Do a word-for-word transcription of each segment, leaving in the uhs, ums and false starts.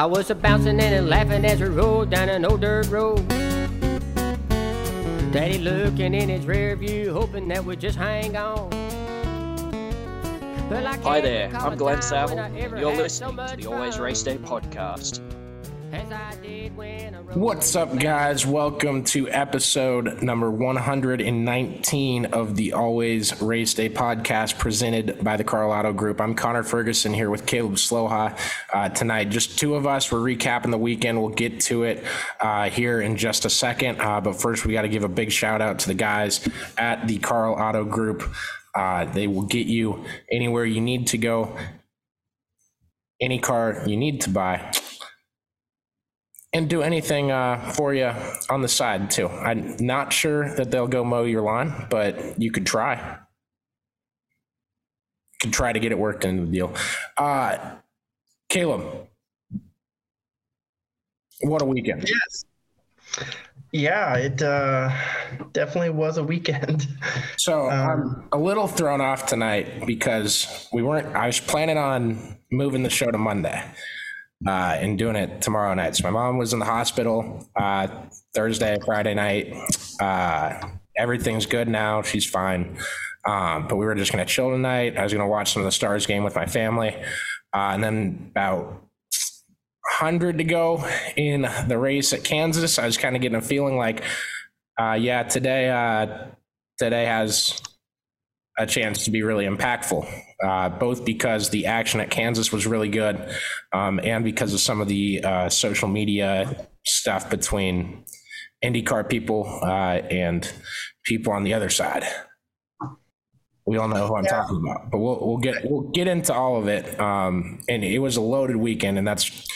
I was a bouncing and a laughing as we rolled down an old dirt road. Daddy looking in his rear view, hoping that we just hang on. Hi there, I'm Glenn Savile, and you're listening to the Always Race Day podcast. What's up, guys? Welcome to episode number one hundred nineteen of the Always Race Day podcast presented by the Karl Auto Group. I'm Connor Ferguson here with Caleb Sloha uh, tonight. Just two of us. We're recapping the weekend. We'll get to it uh, here in just a second. Uh, but first, we got to give a big shout out to the guys at the Karl Auto Group. Uh, they will get you anywhere you need to go, any car you need to buy, and do anything uh, for you on the side too. I'm not sure that they'll go mow your lawn, but you could try. You could try to get it worked into the deal. Uh, Caleb, what a weekend. Yes. Yeah, it uh, definitely was a weekend. So um, I'm a little thrown off tonight because we weren't, I was planning on moving the show to Monday. Uh, and doing it tomorrow night. So my mom was in the hospital uh, Thursday, Friday night. Uh, everything's good now. She's fine. Um, but we were just going to chill tonight. I was going to watch some of the Stars game with my family. Uh, and then about one hundred to go in the race at Kansas, I was kind of getting a feeling like, uh, yeah, today uh, today has a chance to be really impactful, uh, both because the action at Kansas was really good, um, and because of some of the uh, social media stuff between IndyCar people uh, and people on the other side. We all know who I'm yeah. talking about, but we'll we'll get we'll get into all of it. Um, and it was a loaded weekend, and that's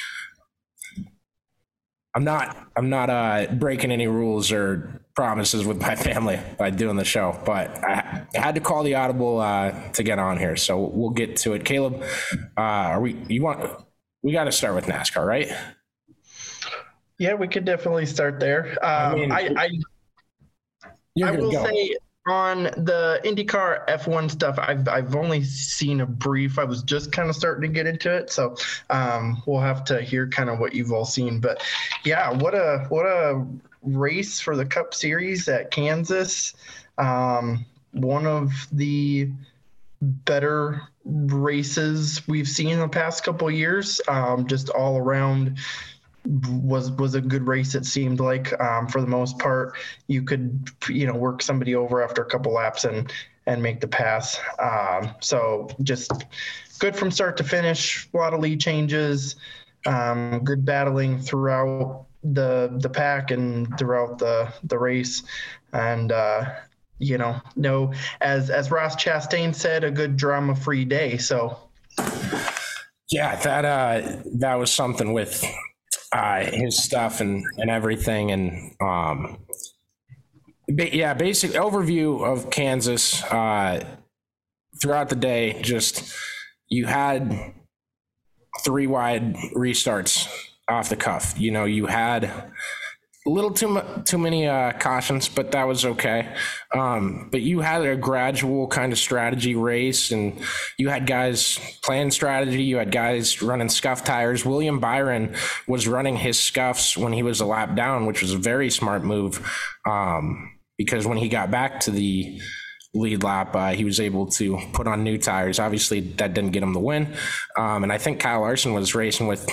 I'm not I'm not uh, breaking any rules or promises with my family by doing the show, but I had to call the audible uh, to get on here, so we'll get to it. Caleb, uh, are we? You want? We got to start with NASCAR, right? Yeah, we could definitely start there. Um, I mean, I, I, I will go. say on the IndyCar F one stuff, I've I've only seen a brief. I was just kind of starting to get into it, so um, we'll have to hear kind of what you've all seen. But yeah, what a what a. race for the Cup Series at Kansas. Um, one of the better races we've seen in the past couple of years. Um, just all around was was a good race, it seemed like. Um, for the most part, you could you know work somebody over after a couple laps and and make the pass. Um, so just good from start to finish. A lot of lead changes. Um, good battling throughout the the pack and throughout the the race, and uh you know no as as Ross Chastain said, a good drama free day. So yeah, that uh that was something with uh his stuff and and everything. And um but yeah, basic overview of Kansas uh throughout the day. Just you had three wide restarts off the cuff. You know, you had a little too m- too many uh, cautions, but that was okay. Um, but you had a gradual kind of strategy race, and you had guys playing strategy. You had guys running scuff tires. William Byron was running his scuffs when he was a lap down, which was a very smart move, um, because when he got back to the lead lap, uh, he was able to put on new tires. Obviously, that didn't get him the win. Um, and I think Kyle Larson was racing with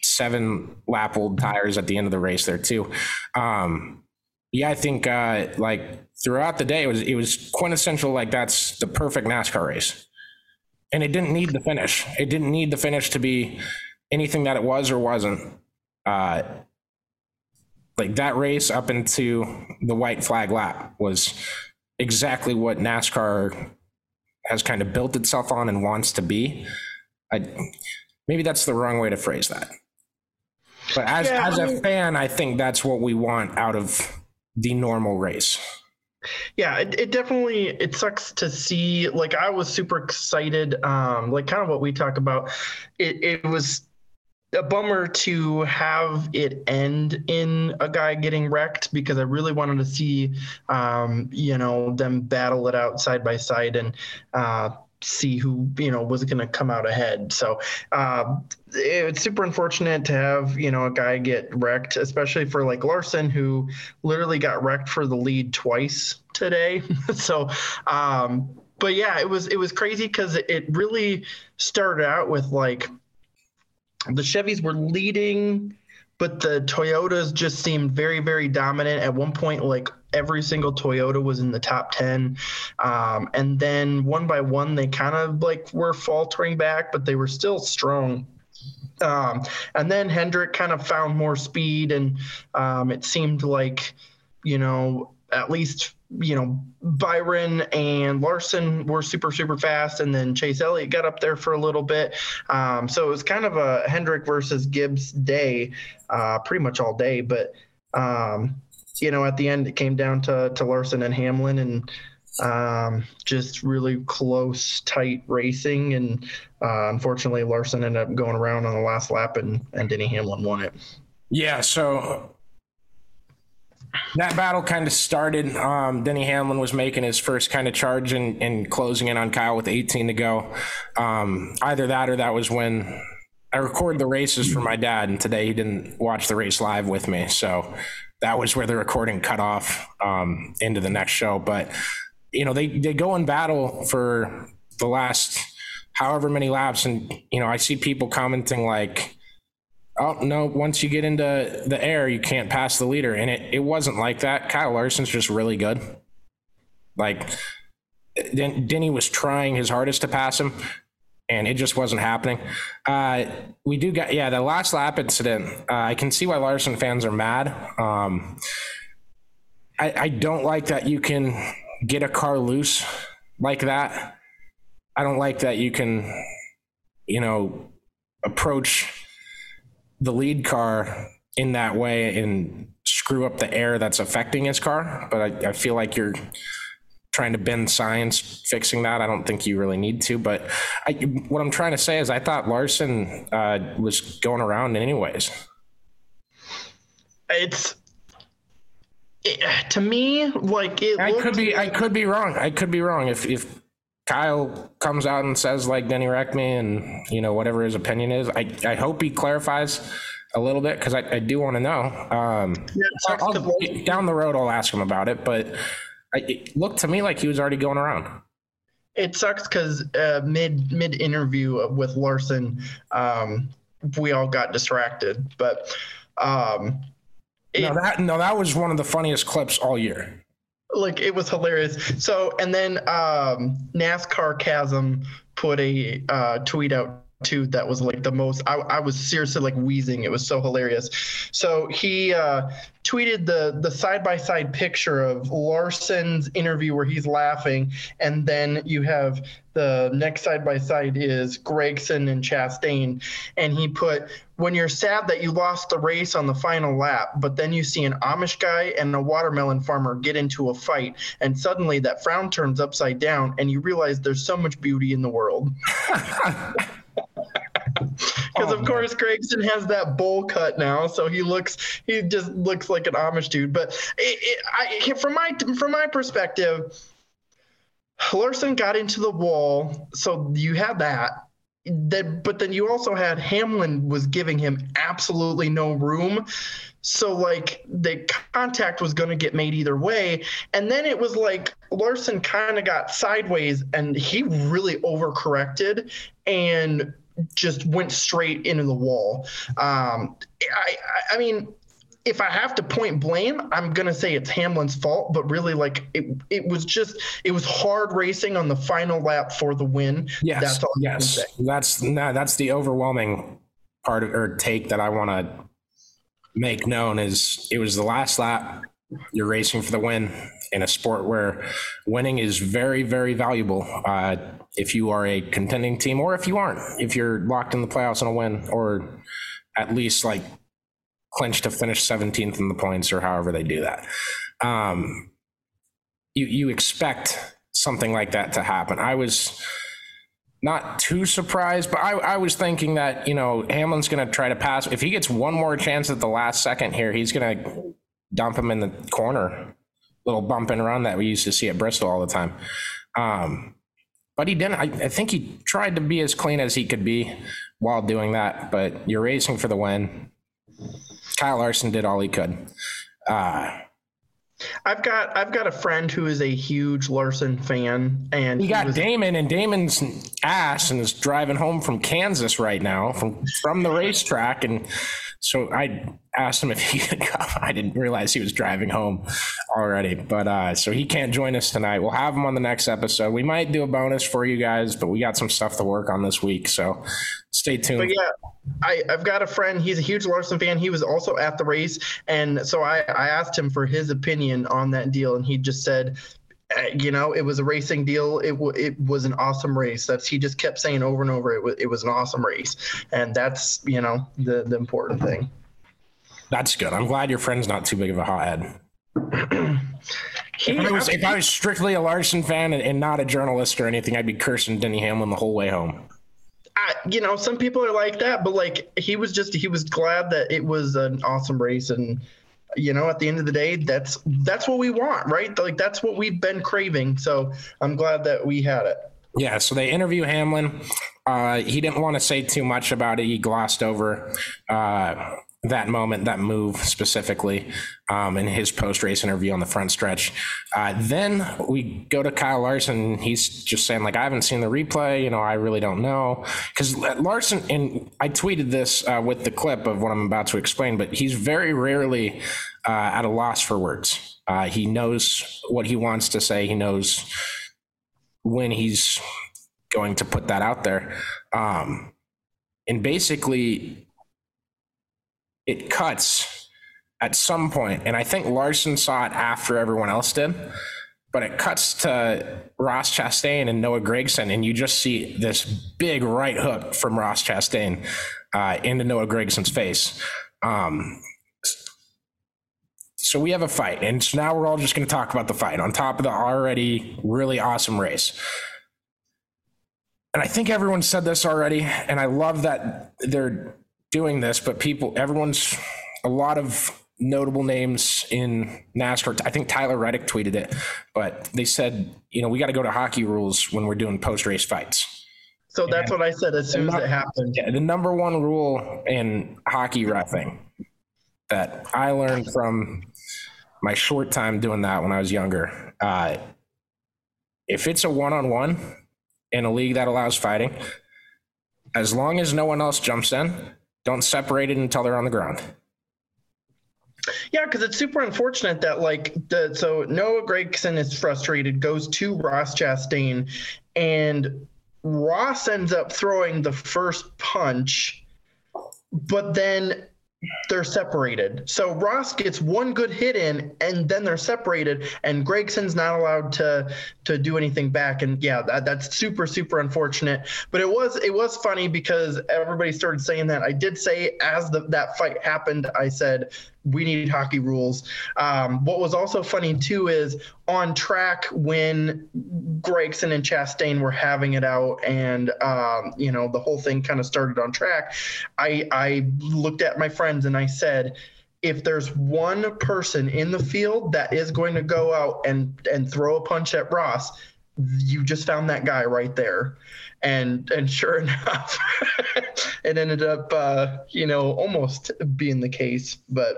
seven lap old tires at the end of the race there too. Um, yeah, I think uh, like throughout the day, it was, it was quintessential. Like that's the perfect NASCAR race, and it didn't need the finish. It didn't need the finish to be anything that it was or wasn't. Uh, like that race up into the white flag lap was exactly what NASCAR has kind of built itself on and wants to be. I, maybe that's the wrong way to phrase that. But as, yeah, as a I mean, fan, I think that's what we want out of the normal race. Yeah, it, it definitely, it sucks to see. Like, I was super excited, um, like kind of what we talk about. It, it was a bummer to have it end in a guy getting wrecked, because I really wanted to see, um, you know, them battle it out side by side. And uh, see who, you know, was going to come out ahead. So uh, it's super unfortunate to have, you know, a guy get wrecked, especially for like Larson, who literally got wrecked for the lead twice today. so, um, but yeah, it was, it was crazy because it really started out with like the Chevys were leading, but the Toyotas just seemed very, very dominant. At one point, like every single Toyota was in the top ten. Um, and then one by one, they kind of like were faltering back, but they were still strong. Um, and then Hendrick kind of found more speed. And um, it seemed like, you know, at least, you know, Byron and Larson were super, super fast. And then Chase Elliott got up there for a little bit. Um, so it was kind of a Hendrick versus Gibbs day, uh, pretty much all day. But, um, you know, at the end, it came down to, to Larson and Hamlin and um, just really close, tight racing. And uh, unfortunately, Larson ended up going around on the last lap and, and Denny Hamlin won it. Yeah. So that battle kind of started. Um, Denny Hamlin was making his first kind of charge and, and closing in on Kyle with eighteen to go. Um, either that or that was when I record the races for my dad, and today he didn't watch the race live with me. So that was where the recording cut off um, into the next show. But, you know, they, they go in battle for the last however many laps. And, you know, I see people commenting like, oh, no, once you get into the air, you can't pass the leader. And it, it wasn't like that. Kyle Larson's just really good. Like, Denny was trying his hardest to pass him, and it just wasn't happening. Uh, we do got, yeah, the last lap incident. Uh, I can see why Larson fans are mad. Um, I, I don't like that you can get a car loose like that. I don't like that you can, you know, approach the lead car in that way and screw up the air that's affecting his car. But I, I feel like you're trying to bend science fixing that. I don't think you really need to, but I, what I'm trying to say is I thought Larson uh, was going around anyways. It's it, to me, like it I could be, like- I could be wrong. I could be wrong. If, if, Kyle comes out and says like Denny wrecked me and you know whatever his opinion is, I, I hope he clarifies a little bit because I, I do want to know. Um, yeah, I'll, I'll, down the road I'll ask him about it, but I, it looked to me like he was already going around. It sucks because uh, mid mid interview with Larson, um, we all got distracted. But um, it, no, that no, that was one of the funniest clips all year. Like it was hilarious. So, and then um, NASCAR Chasm put a uh, tweet out too that was like the most. I, I was seriously like wheezing. It was so hilarious. So he uh, tweeted the the side by side picture of Larson's interview where he's laughing, and then you have the next side by side is Gragson and Chastain, and he put, when you're sad that you lost the race on the final lap, but then you see an Amish guy and a watermelon farmer get into a fight, and suddenly that frown turns upside down, and you realize there's so much beauty in the world. Because oh, of course, Gragson has that bowl cut now, so he looks, he just looks like an Amish dude. But it, it, I, from my from my perspective, Larson got into the wall, so you had that. That, but then you also had Hamlin was giving him absolutely no room. So, like, the contact was going to get made either way. And then it was like Larson kind of got sideways, and he really overcorrected and just went straight into the wall. Um, I, I mean, if I have to point blame, I'm going to say it's Hamlin's fault, but really like it, it was just, it was hard racing on the final lap for the win. Yes. That's all yes. That's no, that's the overwhelming part of, or take that I want to make known is it was the last lap. You're racing for the win in a sport where winning is very, very valuable. Uh, if you are a contending team or if you aren't, if you're locked in the playoffs on a win or at least like, clinch to finish seventeenth in the points or however they do that. Um, you, you expect something like that to happen. I was not too surprised, but I, I was thinking that, you know, Hamlin's going to try to pass. If he gets one more chance at the last second here, he's going to dump him in the corner, little bump and run that we used to see at Bristol all the time. Um, But he didn't. I, I think he tried to be as clean as he could be while doing that, but you're racing for the win. Kyle Larson did all he could. Uh, I've got I've got a friend who is a huge Larson fan, and he, he got was, Damon, and Damon's ass, and is driving home from Kansas right now from from the racetrack. And so I asked him if he could come. I didn't realize he was driving home already, but uh, so he can't join us tonight. We'll have him on the next episode. We might do a bonus for you guys, but we got some stuff to work on this week, so stay tuned. But yeah, I, I've got a friend. He's a huge Larson fan. He was also at the race, and so I, I asked him for his opinion on that deal, and he just said, you know, it was a racing deal. It w- it was an awesome race. That's he just kept saying over and over. It was it was an awesome race, and that's, you know, the the important thing. That's good. I'm glad your friend's not too big of a hothead. he, if, I was, if I was strictly a Larson fan and, and not a journalist or anything, I'd be cursing Denny Hamlin the whole way home. I, you know, some people are like that, but like he was just he was glad that it was an awesome race, and you know, at the end of the day, that's that's what we want, right? Like that's what we've been craving. So I'm glad that we had it. Yeah. So they interview Hamlin. Uh, he didn't want to say too much about it. He glossed over uh, that moment, that move specifically, um, in his post-race interview on the front stretch. Uh, then we go to Kyle Larson. He's just saying, like, I haven't seen the replay. You know, I really don't know. Because Larson, and I tweeted this uh, with the clip of what I'm about to explain, but he's very rarely uh, at a loss for words. Uh, he knows what he wants to say. He knows when he's going to put that out there. Um, and basically, it cuts at some point, and I think Larson saw it after everyone else did, but it cuts to Ross Chastain and Noah Gragson, and you just see this big right hook from Ross Chastain uh, into Noah Gregson's face. Um, so we have a fight, and so now we're all just going to talk about the fight on top of the already really awesome race. And I think everyone said this already, and I love that they're doing this, but people, everyone's, a lot of notable names in NASCAR. I think Tyler Reddick tweeted it, but they said, you know, we got to go to hockey rules when we're doing post-race fights. So that's and what I said as soon as it happened. Yeah, the number one rule in hockey refing that I learned from my short time doing that when I was younger. Uh, if it's a one-on-one, in a league that allows fighting, as long as no one else jumps in, don't separate it until they're on the ground. Yeah, because it's super unfortunate that, like, the so Noah Gragson is frustrated, goes to Ross Chastain, and Ross ends up throwing the first punch, but then they're separated. So Ross gets one good hit in, and then they're separated, and Gregson's not allowed to to do anything back. And yeah, that, that's super, super unfortunate. But it was it was funny because everybody started saying that. I did say as the, that fight happened, I said, we need hockey rules. Um, what was also funny too is on track when Gragson and Chastain were having it out, and um, you know, the whole thing kind of started on track. I I looked at my friends and I said, if there's one person in the field that is going to go out and and throw a punch at Ross, you just found that guy right there. And and sure enough, it ended up, uh, you know, almost being the case. But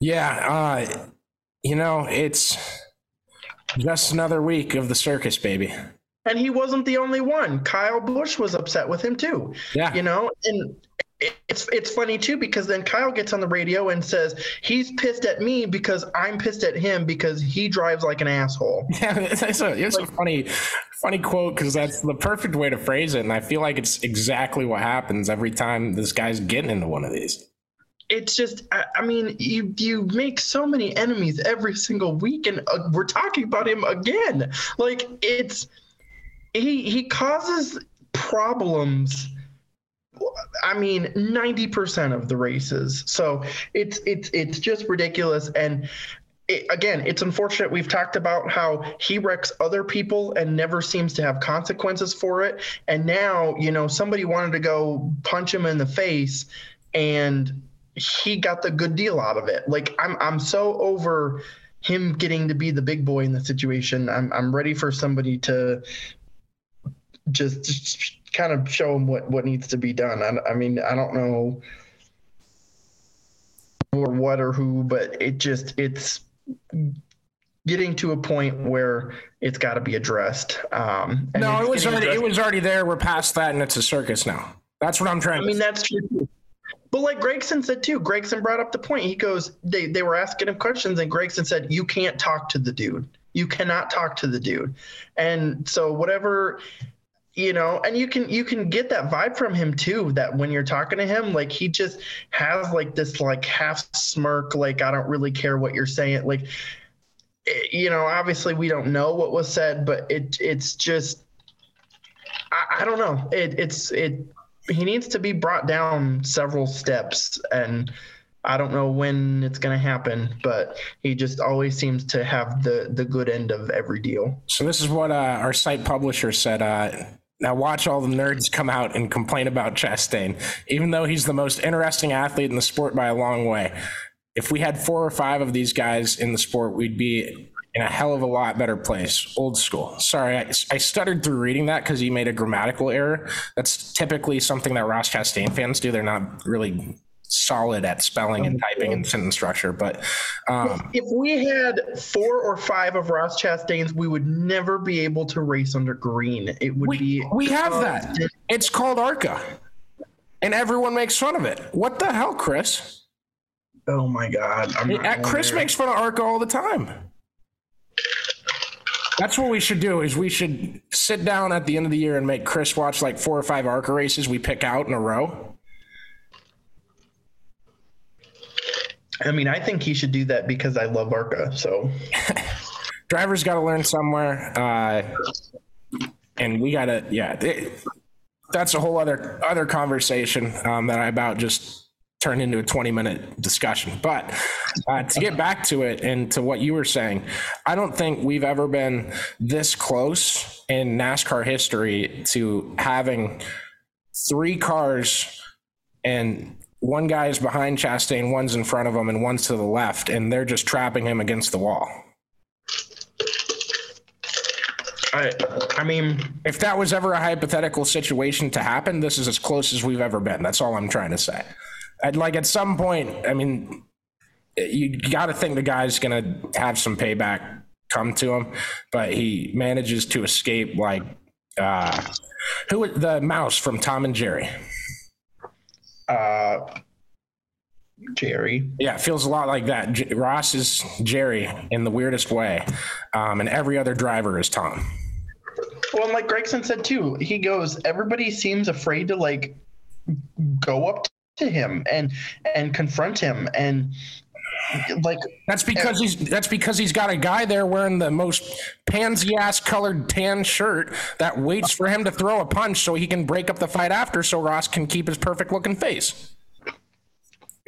yeah, uh, you know, it's just another week of the circus, baby. And he wasn't the only one. Kyle Busch was upset with him too. Yeah, you know, and it's it's funny too because then Kyle gets on the radio and says he's pissed at me because I'm pissed at him because he drives like an asshole. Yeah, it's a, it's like, a funny. Funny quote, because that's the perfect way to phrase it, and I feel like it's exactly what happens every time this guy's getting into one of these. It's just, I, I mean, you you make so many enemies every single week, and uh, we're talking about him again. Like, it's, he he causes problems, I mean, ninety percent of the races. So it's it's it's just ridiculous, and It, again, it's unfortunate. We've talked about how he wrecks other people and never seems to have consequences for it. And now, you know, somebody wanted to go punch him in the face, and he got the good deal out of it. Like, I'm I'm so over him getting to be the big boy in the situation. I'm I'm ready for somebody to just, just kind of show him what, what needs to be done. I, I mean, I don't know or what or who, but it just, it's getting to a point where it's got to be addressed. Um, and no, it was already, it was already there. We're past that, and it's a circus now. That's what I'm trying to I mean, that's true. But like Gragson said too, Gragson brought up the point. He goes, they, they were asking him questions, and Gragson said, you can't talk to the dude. You cannot talk to the dude. And so whatever, you know, and you can, you can get that vibe from him too, that when you're talking to him, like he just has like this like half smirk, like, I don't really care what you're saying. Like, you know, obviously we don't know what was said, but it, it's just, I, I don't know. It, it's, it, he needs to be brought down several steps, and I don't know when it's going to happen, but he just always seems to have the, the good end of every deal. So this is what uh, our site publisher said. Uh, now watch all the nerds come out and complain about Chastain, even though he's the most interesting athlete in the sport by a long way. If we had four or five of these guys in the sport, we'd be in a hell of a lot better place. Old school. Sorry, I, I stuttered through reading that because you made a grammatical error. That's typically something that Ross Chastain fans do. They're not really solid at spelling and typing and sentence structure. But um, if we had four or five of Ross Chastain's, we would never be able to race under green. It would we, be. We have that. It's called ARCA, and everyone makes fun of it. What the hell, Chris? Oh my God! I'm not Chris makes fun of ARCA all the time. That's what we should do, is we should sit down at the end of the year and make Chris watch like four or five ARCA races we pick out in a row. I mean, I think he should do that because I love ARCA. So drivers got to learn somewhere, uh, and we got to, yeah, it, that's a whole other other conversation um, that I about just turned into a twenty minute discussion. But uh, to get back to it and to what you were saying, I don't think we've ever been this close in NASCAR history to having three cars, and one guy's behind Chastain, one's in front of him, and one's to the left, and they're just trapping him against the wall. I, I mean, if that was ever a hypothetical situation to happen, this is as close as we've ever been. That's all I'm trying to say. I'd like at some point, I mean, you got to think the guy's going to have some payback come to him, but he manages to escape like uh, who the mouse from Tom and Jerry. Uh, Jerry. Yeah, it feels a lot like that. J- Ross is Jerry in the weirdest way, um, and every other driver is Tom. Well, and like Gragson said too, he goes, everybody seems afraid to like go up to to him and and confront him, and like that's because and, he's that's because he's got a guy there wearing the most pansy ass colored tan shirt that waits for him to throw a punch so he can break up the fight after, so Ross can keep his perfect looking face.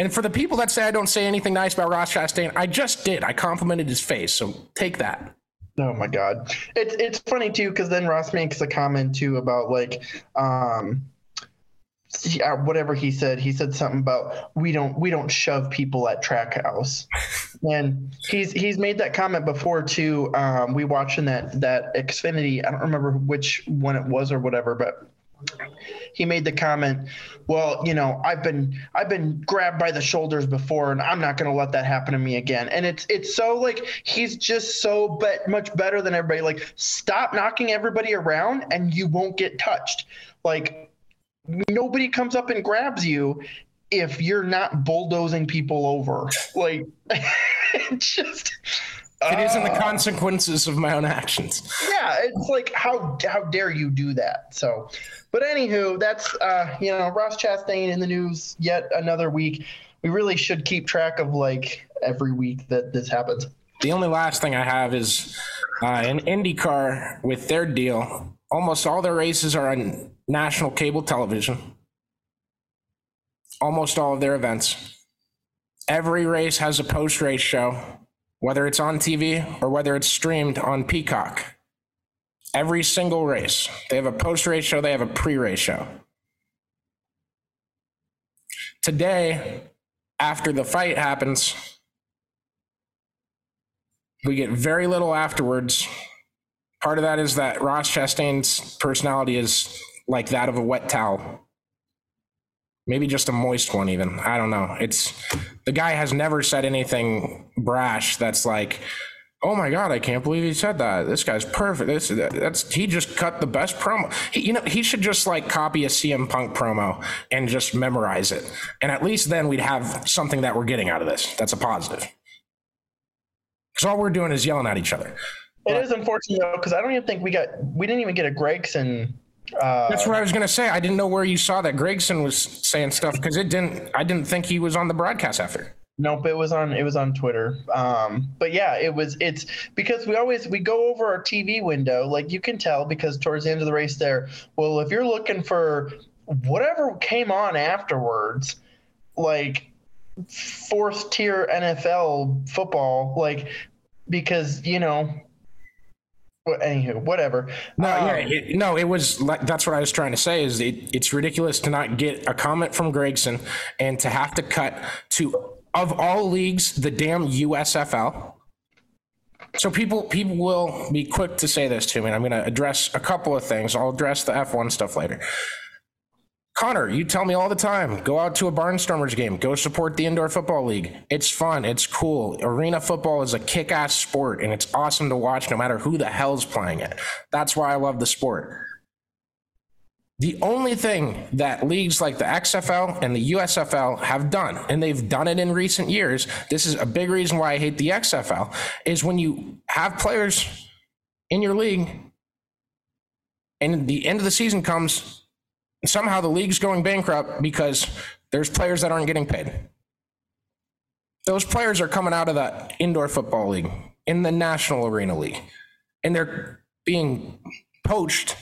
And for the people that say I don't say anything nice about Ross Chastain, I just did. I complimented his face, so take that. Oh my God, it's it's funny too, because then Ross makes a comment too about like um whatever he said, he said something about we don't we don't shove people at Trackhouse, and he's he's made that comment before too. Um, we watching that that Xfinity, I don't remember which one it was or whatever, but he made the comment, well, you know, I've been I've been grabbed by the shoulders before, and I'm not going to let that happen to me again. And it's it's so like he's just so bet much better than everybody. Like, stop knocking everybody around, and you won't get touched. Like, nobody comes up and grabs you if you're not bulldozing people over. Like, just it uh, isn't the consequences of my own actions. Yeah, it's like how how dare you do that? So, but anywho, that's uh, you know, Ross Chastain in the news yet another week. We really should keep track of like every week that this happens. The only last thing I have is uh, in IndyCar with their deal, almost all their races are on national cable television. Almost all of their events. Every race has a post-race show, whether it's on T V or whether it's streamed on Peacock. Every single race. They have a post-race show, they have a pre-race show. Today, after the fight happens, We get very little afterwards. Part of that is that Ross Chastain's personality is like that of a wet towel. Maybe just a moist one even. I don't know. It's the guy has never said anything brash that's like, oh my God, I can't believe he said that. This guy's perfect. This that, that's he just cut the best promo. He, you know, he should just like copy a C M Punk promo and just memorize it. And at least then we'd have something that we're getting out of this. That's a positive. Because all we're doing is yelling at each other. It but, is unfortunate though, because I don't even think we got we didn't even get a Gragson. Uh, that's what I was gonna say. I didn't know where you saw that Gragson was saying stuff because it didn't. I didn't think he was on the broadcast after. Nope, it was on it was on Twitter. Um, but yeah, it was it's because we always we go over our T V window, like you can tell because towards the end of the race there, well, if you're looking for whatever came on afterwards, like fourth tier N F L football, like because you know But anywho, whatever. No, um, yeah, it, no, it was like that's what I was trying to say is it, it's ridiculous to not get a comment from Gragson and to have to cut to of all leagues the damn U S F L. So people people will be quick to say this to me, and I'm going to address a couple of things. I'll address the F one stuff later. Connor, you tell me all the time, go out to a Barnstormers game, go support the Indoor Football League. It's fun, it's cool. Arena football is a kick-ass sport, and it's awesome to watch no matter who the hell's playing it. That's why I love the sport. The only thing that leagues like the X F L and the U S F L have done, and they've done it in recent years, this is a big reason why I hate the X F L, is when you have players in your league, and the end of the season comes, somehow the league's going bankrupt because there's players that aren't getting paid. Those players are coming out of the Indoor Football League in the National Arena League, and they're being poached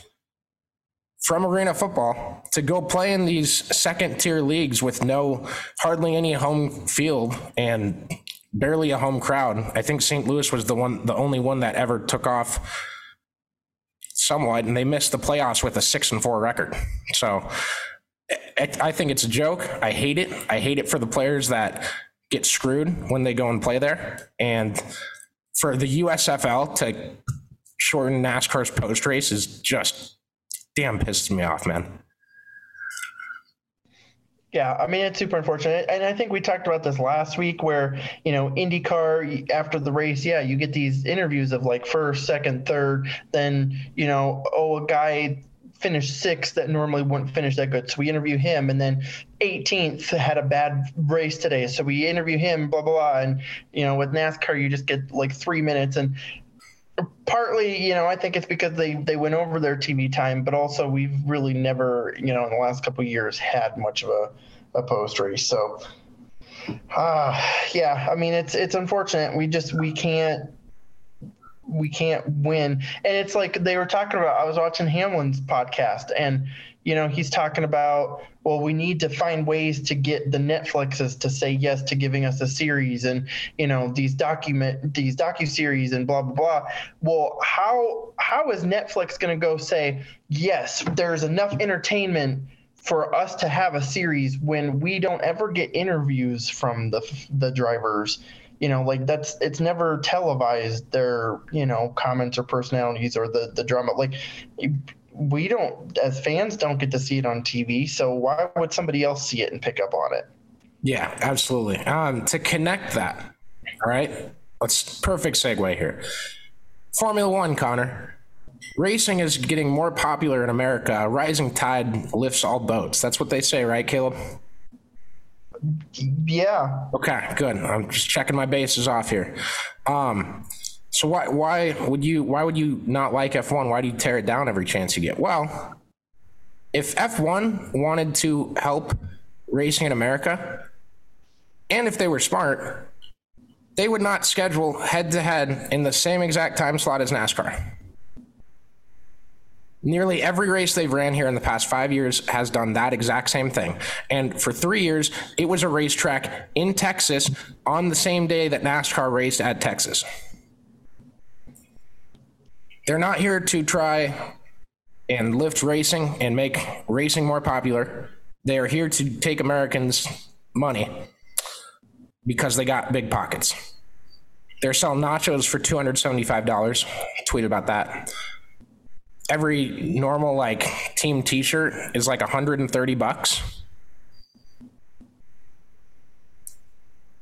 from arena football to go play in these second tier leagues with no, hardly any home field and barely a home crowd. I think Saint Louis was the one, the only one that ever took off somewhat, and they missed the playoffs with a six and four record. So I think it's a joke. I hate it. I hate it for the players that get screwed when they go and play there. And for the U S F L to shorten NASCAR's post race is just damn pisses me off, man. Yeah, I mean, it's super unfortunate. And I think we talked about this last week where, you know, IndyCar after the race, yeah, you get these interviews of like first, second, third, then, you know, oh, a guy finished sixth that normally wouldn't finish that good. So we interview him, and then eighteenth had a bad race today. So we interview him, blah, blah, blah. And, you know, with NASCAR, you just get like three minutes. And partly, you know, I think it's because they, they went over their T V time, but also we've really never, you know, in the last couple of years had much of a, a post race. So, uh, yeah, I mean, it's, it's unfortunate. We just, we can't, we can't win. And it's like they were talking about, I was watching Hamlin's podcast, and, you know, he's talking about, well, we need to find ways to get the Netflixes to say yes to giving us a series, and, you know, these document these docuseries and blah, blah, blah. Well, how how is Netflix going to go say, yes, there's enough entertainment for us to have a series when we don't ever get interviews from the the drivers? You know, like that's it's never televised, their, you know, comments or personalities or the, the drama. Like, we don't, as fans, don't get to see it on T V, so why would somebody else see it and pick up on it? Yeah, absolutely. Um, to connect that, all right, let's, perfect segue here. Formula One, Connor. Racing is getting more popular in America. A rising tide lifts all boats. That's what they say, right, Caleb? Yeah. Okay, good. I'm just checking my bases off here. Um, So why why would you why would you not like F one? Why do you tear it down every chance you get? Well, if F one wanted to help racing in America, and if they were smart, they would not schedule head-to-head in the same exact time slot as NASCAR. Nearly every race they've ran here in the past five years has done that exact same thing. And for three years, it was a racetrack in Texas on the same day that NASCAR raced at Texas. They're not here to try and lift racing and make racing more popular. They are here to take Americans' money because they got big pockets. They're selling nachos for two hundred seventy-five dollars. Tweet about that. Every normal like team t-shirt is like one hundred thirty bucks.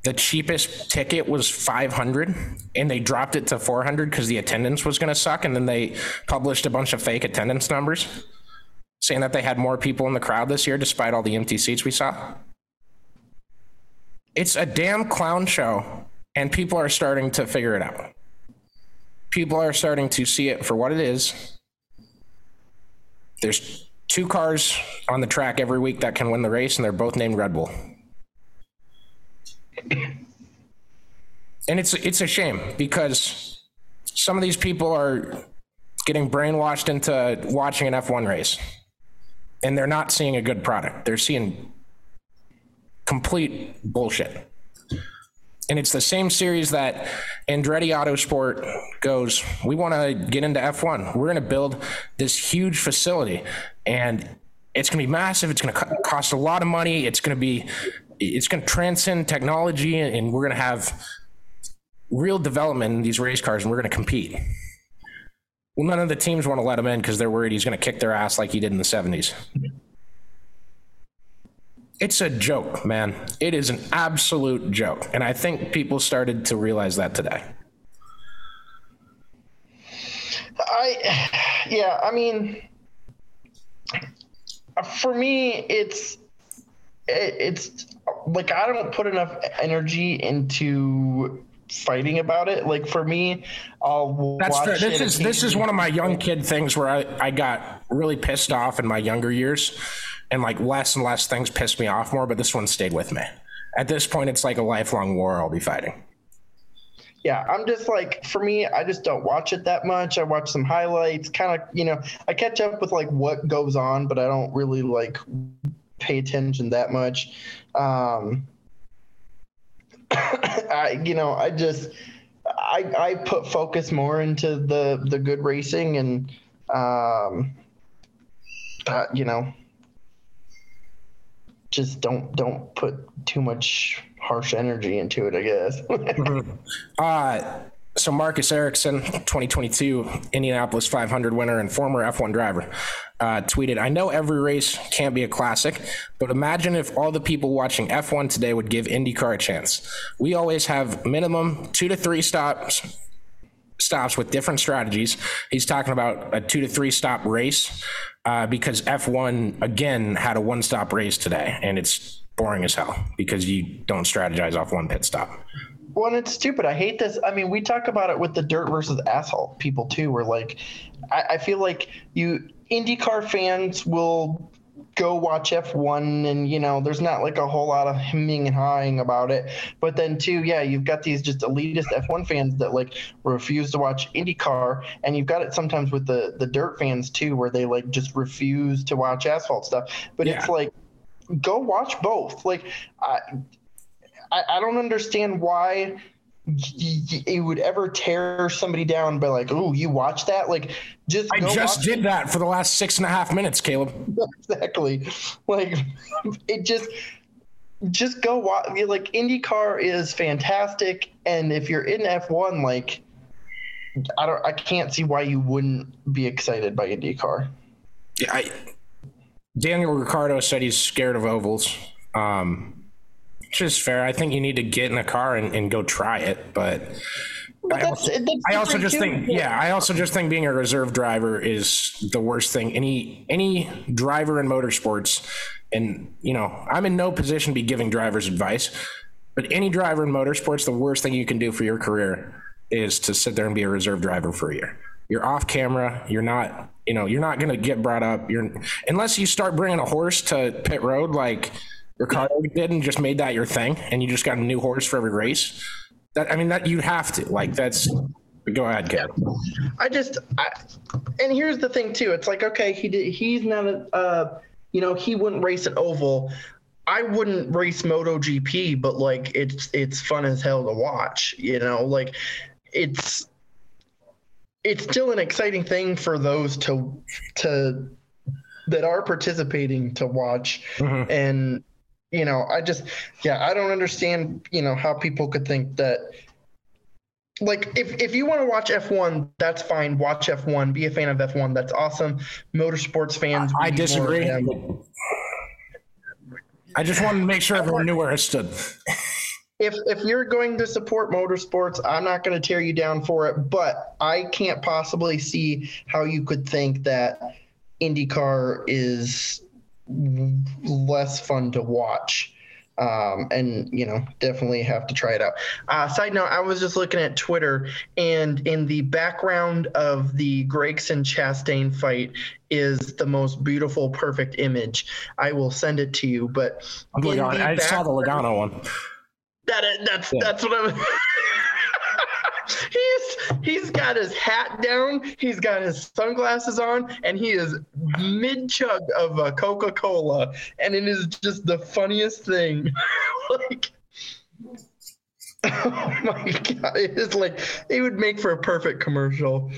The cheapest ticket was five hundred, and they dropped it to four hundred because the attendance was going to suck, and then they published a bunch of fake attendance numbers saying that they had more people in the crowd this year despite all the empty seats we saw. It's a damn clown show, and people are starting to figure it out. People are starting to see it for what it is. There's two cars on the track every week that can win the race, and they're both named Red Bull. And it's it's a shame because some of these people are getting brainwashed into watching an F one race, and they're not seeing a good product. They're seeing complete bullshit. And it's the same series that Andretti Autosport goes, we want to get into F one. We're going to build this huge facility, and it's going to be massive. It's going to cost a lot of money. It's going to be it's going to transcend technology, and we're going to have real development in these race cars, and we're going to compete. Well, none of the teams want to let him in because they're worried he's going to kick their ass like he did in the seventies. It's a joke, man. It is an absolute joke. And I think people started to realize that today. I, yeah, I mean, for me, it's, it's like, I don't put enough energy into fighting about it. Like for me, I'll That's watch fair. This is this is one of my young kid things where I, I got really pissed off in my younger years, and like less and less things pissed me off more, but this one stayed with me. At this point, it's like a lifelong war I'll be fighting. Yeah, I'm just like, for me, I just don't watch it that much. I watch some highlights, kind of, you know, I catch up with like what goes on, but I don't really like pay attention that much. Um, I, you know, I just, I, I put focus more into the, the good racing, and, um, uh, you know, just don't, don't put too much harsh energy into it, I guess. mm-hmm. uh, so Marcus Erickson, twenty twenty-two Indianapolis five hundred winner and former F one driver, uh, tweeted, I know every race can't be a classic, but imagine if all the people watching F one today would give IndyCar a chance. We always have minimum two to three stops stops with different strategies. He's talking about a two to three stop race uh, because F one, again, had a one-stop race today, and it's boring as hell because you don't strategize off one pit stop. Well, and it's stupid. I hate this. I mean, we talk about it with the dirt versus asphalt people too. We're like, I, I feel like you IndyCar fans will go watch F one, and you know, there's not like a whole lot of hemming and hawing about it. But then too, yeah, you've got these just elitist F one fans that like refuse to watch IndyCar, and you've got it sometimes with the the dirt fans too, where they like just refuse to watch asphalt stuff. But yeah, it's like, go watch both. Like, I. I, I don't understand why it would ever tear somebody down by like, oh, you watch that? Like, just I just did it. That for the last six and a half minutes, Caleb. Exactly. Like, it just just go watch. Like, IndyCar is fantastic, and if you're in F one, like, I don't, I can't see why you wouldn't be excited by IndyCar. Yeah, I, Daniel Ricciardo said he's scared of ovals. Um, Which is fair. I think you need to get in a car and, and go try it. But, but I, that's, also, that's I also just too. think, yeah, I also just think being a reserve driver is the worst thing. Any any driver in motorsports, and you know, I'm in no position to be giving drivers advice, but any driver in motorsports, the worst thing you can do for your career is to sit there and be a reserve driver for a year. You're off camera. You're not, you know, you're not going to get brought up. You're unless you start bringing a horse to pit road, like Ricardo did, and just made that your thing, and you just got a new horse for every race. That, I mean, that you have to, like, that's, go ahead, Kev. I just, I, and here's the thing too. It's like, okay, he did, he's not a, uh, you know, he wouldn't race at oval. I wouldn't race MotoGP, but like, it's, it's fun as hell to watch, you know, like it's, it's still an exciting thing for those to, to, that are participating to watch. Mm-hmm. And, you know, I just, yeah, I don't understand, you know, how people could think that like if, if you want to watch F one, that's fine. Watch F one, be a fan of F one. That's awesome. Motorsports fans. I, I disagree. I just wanted to make sure everyone knew where I stood. If if you're going to support motorsports, I'm not going to tear you down for it, but I can't possibly see how you could think that IndyCar is less fun to watch. Um, and, you know, definitely have to try it out. Uh, side note, I was just looking at Twitter, and in the background of the Gragson-Chastain fight is the most beautiful, perfect image. I will send it to you, but I'm going on. I saw the Logano one. That that's yeah. that's what I was. he's he's got his hat down, he's got his sunglasses on, and he is mid chug of a Coca-Cola, and it is just the funniest thing. Like, oh my god, it is like it would make for a perfect commercial.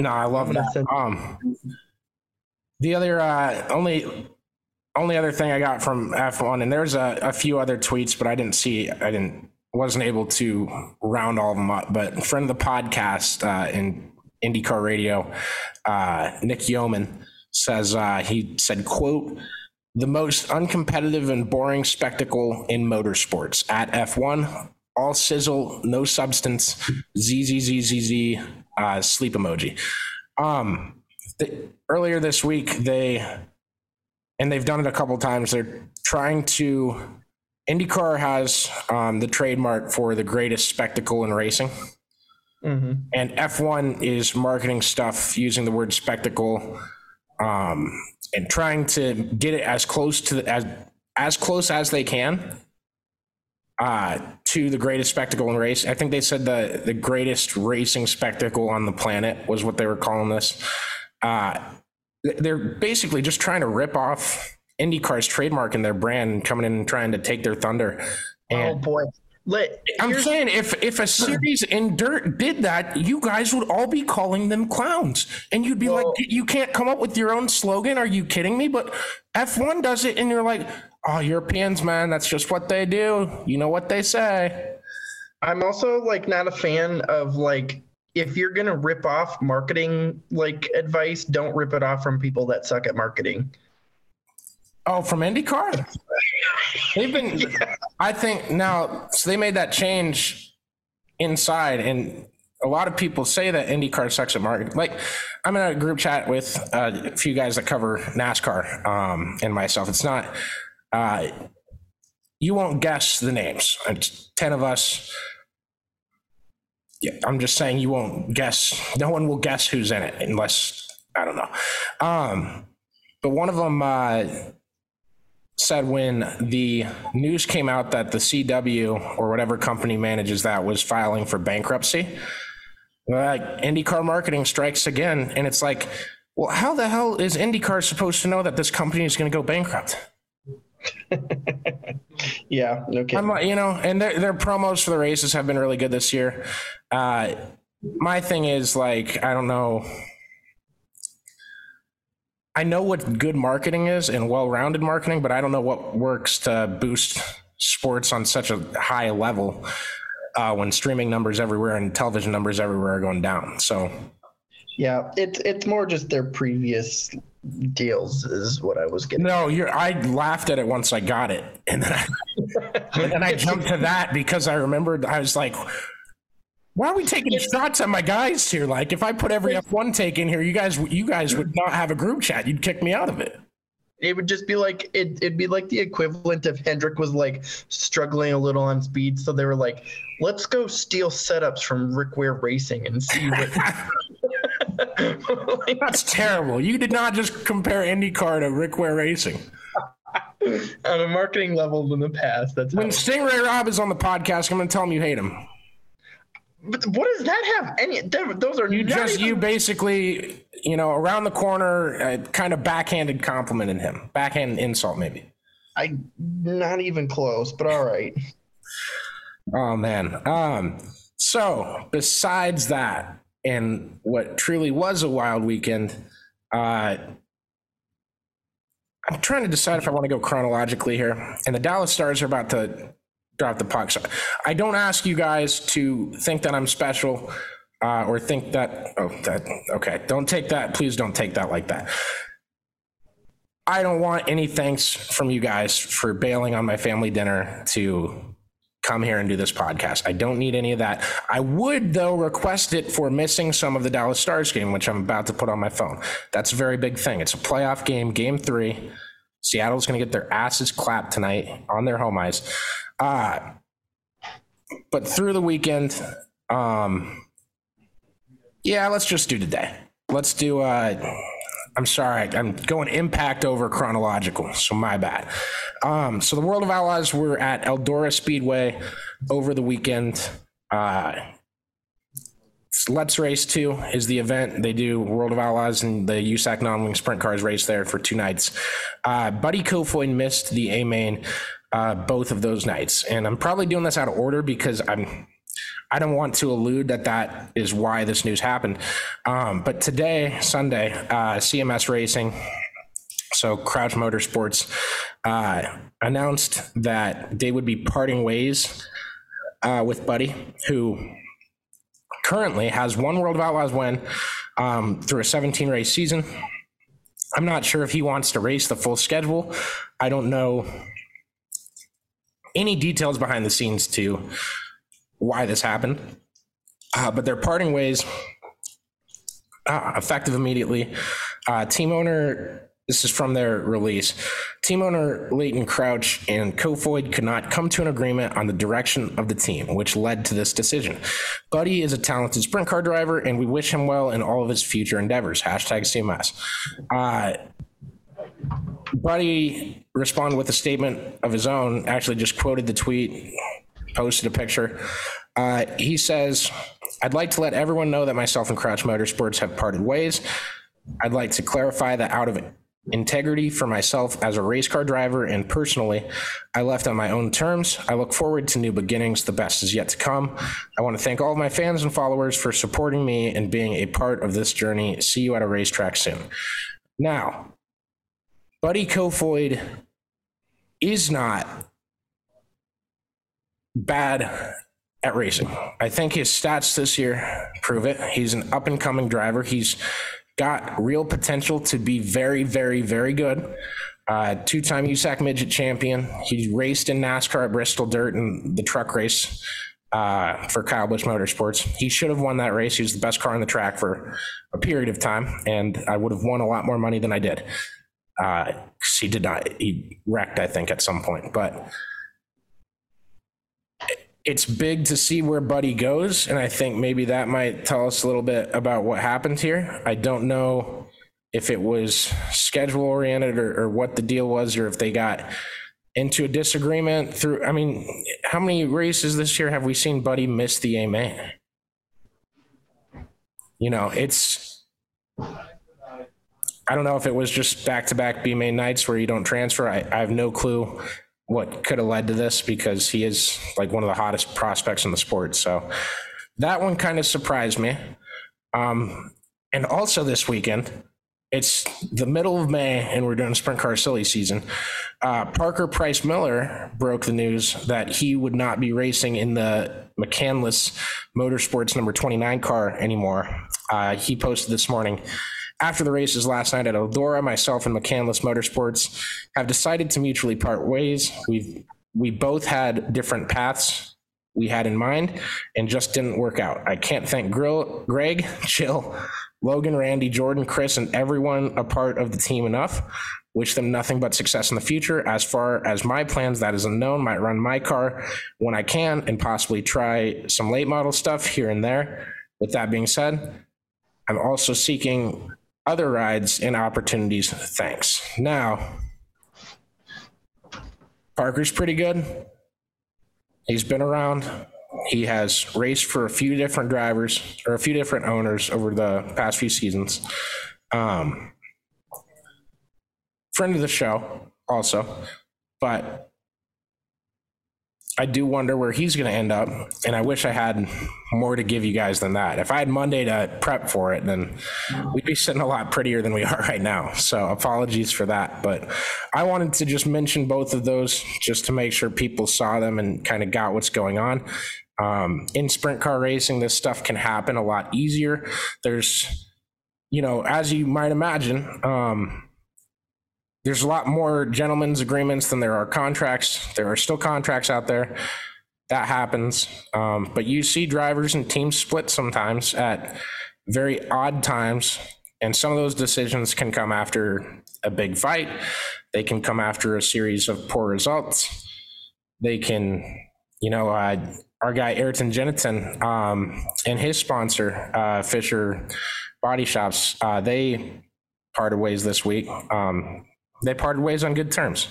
No, I love that. Um, the other uh, only. Only other thing I got from F one, and there's a, a few other tweets, but I didn't see, I didn't, wasn't able to round all of them up. But a friend of the podcast uh, in IndyCar Radio, uh, Nick Yeoman, says, uh, he said, quote, the most uncompetitive and boring spectacle in motorsports at F one, all sizzle, no substance, zzzzz, uh, sleep emoji. Um, the, earlier this week, they... And they've done it a couple of times. They're trying to. IndyCar has um, the trademark for the greatest spectacle in racing, mm-hmm. and F one is marketing stuff using the word spectacle, um, and trying to get it as close to the, as as close as they can uh, to the greatest spectacle in race. I think they said the the greatest racing spectacle on the planet was what they were calling this. Uh, They're basically just trying to rip off IndyCar's trademark and their brand, coming in and trying to take their thunder. And oh boy! Let, I'm saying if if a series in dirt did that, you guys would all be calling them clowns, and you'd be whoa. Like, "You can't come up with your own slogan? Are you kidding me?" But F one does it, and you're like, "Oh, Europeans, man, that's just what they do. You know what they say." I'm also like not a fan of like. If you're going to rip off marketing like advice, don't rip it off from people that suck at marketing. Oh, from IndyCar? They've been, yeah. I think now, so they made that change inside, and a lot of people say that IndyCar sucks at marketing. Like, I'm in a group chat with uh, a few guys that cover NASCAR um, and myself. It's not, uh, you won't guess the names. It's ten of us. Yeah, I'm just saying you won't guess. No one will guess who's in it unless, I don't know. Um, but one of them uh, said when the news came out that the C W or whatever company manages that was filing for bankruptcy, like IndyCar marketing strikes again. And it's like, well, how the hell is IndyCar supposed to know that this company is going to go bankrupt? Yeah, no kidding. I'm, you know, and their their promos for the races have been really good this year. Uh, my thing is like, I don't know. I know what good marketing is and well-rounded marketing, but I don't know what works to boost sports on such a high level uh, when streaming numbers everywhere and television numbers everywhere are going down. So, yeah, it's it's more just their previous. Deals is what I was getting. No, you're. I laughed at it once I got it, and then I and I jumped to that because I remembered I was like, "Why are we taking shots at my guys here? Like, if I put every F one take in here, you guys, you guys would not have a group chat. You'd kick me out of it." It would just be like it. It'd be like the equivalent of Hendrick was like struggling a little on speed, so they were like, "Let's go steal setups from Rick Ware Racing and see what." Like, that's terrible. You did not just compare IndyCar to Rick Ware Racing. On a marketing level in the past. That's when Stingray Rob is on the podcast, I'm going to tell him you hate him. But what does that have any? Those are you just even... you basically you know around the corner, uh, kind of backhanded complimented him, backhand insult maybe. I not even close, but all right. Oh man. Um. So besides that. And what truly was a wild weekend, uh, I'm trying to decide if I want to go chronologically here. And the Dallas Stars are about to drop the puck. So I don't ask you guys to think that I'm special uh, or think that, oh, that, okay. Don't take that. Please don't take that like that. I don't want any thanks from you guys for bailing on my family dinner to come here and do this podcast. I don't need any of that. I would, though, request it for missing some of the Dallas Stars game, which I'm about to put on my phone. That's a very big thing. It's a playoff game, game three. Seattle's going to get their asses clapped tonight on their home ice. Uh, but through the weekend, um, yeah, let's just do today. Let's do, uh, I'm sorry, I'm going impact over chronological, so my bad. Um, so the World of Outlaws were at Eldora Speedway over the weekend. Uh, Let's Race two is the event. They do World of Outlaws and the U S A C non-wing sprint cars race there for two nights. Uh, Buddy Kofoid missed the A-Main uh, both of those nights. And I'm probably doing this out of order because I'm, I don't want to allude that that is why this news happened. Um, but today, Sunday, uh, C M S Racing, so Crouch Motorsports, uh, announced that they would be parting ways uh, with Buddy, who currently has one World of Outlaws win um, through a seventeen race season. I'm not sure if he wants to race the full schedule. I don't know any details behind the scenes to why this happened, uh, but they're parting ways uh, effective immediately. Uh, team owner, this is from their release, team owner Leighton Crouch and Kofoid could not come to an agreement on the direction of the team, which led to this decision. Buddy is a talented sprint car driver, and we wish him well in all of his future endeavors. Hashtag C M S. Uh, Buddy responded with a statement of his own, actually just quoted the tweet, posted a picture. Uh, he says, "I'd like to let everyone know that myself and Crouch Motorsports have parted ways. I'd like to clarify that out of integrity for myself as a race car driver and personally, I left on my own terms. I look forward to new beginnings. The best is yet to come. I want to thank all of my fans and followers for supporting me and being a part of this journey. See you at a racetrack soon." Now, Buddy Kofoid is not bad at racing. I think his stats this year prove it. He's an up-and-coming driver. He's got real potential to be very, very, very good. Uh, two-time U S A C midget champion. He's raced in NASCAR at Bristol Dirt and the truck race uh, for Kyle Busch Motorsports. He should have won that race. He was the best car on the track for a period of time, and I would have won a lot more money than I did. Uh, he did not. He wrecked, I think, at some point, but it's big to see where Buddy goes, and I think maybe that might tell us a little bit about what happened here. I don't know if it was schedule-oriented or, or what the deal was, or if they got into a disagreement through, I mean, how many races this year have we seen Buddy miss the A-Main? You know, it's, I don't know if it was just back-to-back B-Main nights where you don't transfer. I, I have no clue what could have led to this, because he is like one of the hottest prospects in the sport. So that one kind of surprised me. Um, and also this weekend, it's the middle of May and we're doing sprint car silly season. Uh, Parker Price Miller broke the news that he would not be racing in the McCandless Motorsports number twenty-nine car anymore. Uh, he posted this morning, "After the races last night at Eldora, myself and McCandless Motorsports have decided to mutually part ways. We've, we both had different paths we had in mind and just didn't work out. I can't thank Grill, Greg, Jill, Logan, Randy, Jordan, Chris, and everyone a part of the team enough. Wish them nothing but success in the future. As far as my plans, that is unknown. Might run my car when I can and possibly try some late model stuff here and there. With that being said, I'm also seeking other rides and opportunities. Thanks." Now, Parker's pretty good. He's been around. He has raced for a few different drivers or a few different owners over the past few seasons. Um, friend of the show also, but I do wonder where he's going to end up, and I wish I had more to give you guys than that. If I had Monday to prep for it, then we'd be sitting a lot prettier than we are right now. So apologies for that, but I wanted to just mention both of those just to make sure people saw them and kind of got what's going on. Um, in sprint car racing, this stuff can happen a lot easier. There's, you know, as you might imagine, um, there's a lot more gentlemen's agreements than there are contracts. There are still contracts out there. That happens. Um, but you see drivers and teams split sometimes at very odd times. And some of those decisions can come after a big fight. They can come after a series of poor results. They can, you know, uh, our guy Ayrton Jennington um, and his sponsor, uh, Fisher Body Shops, uh, they parted ways this week. Um, They parted ways on good terms.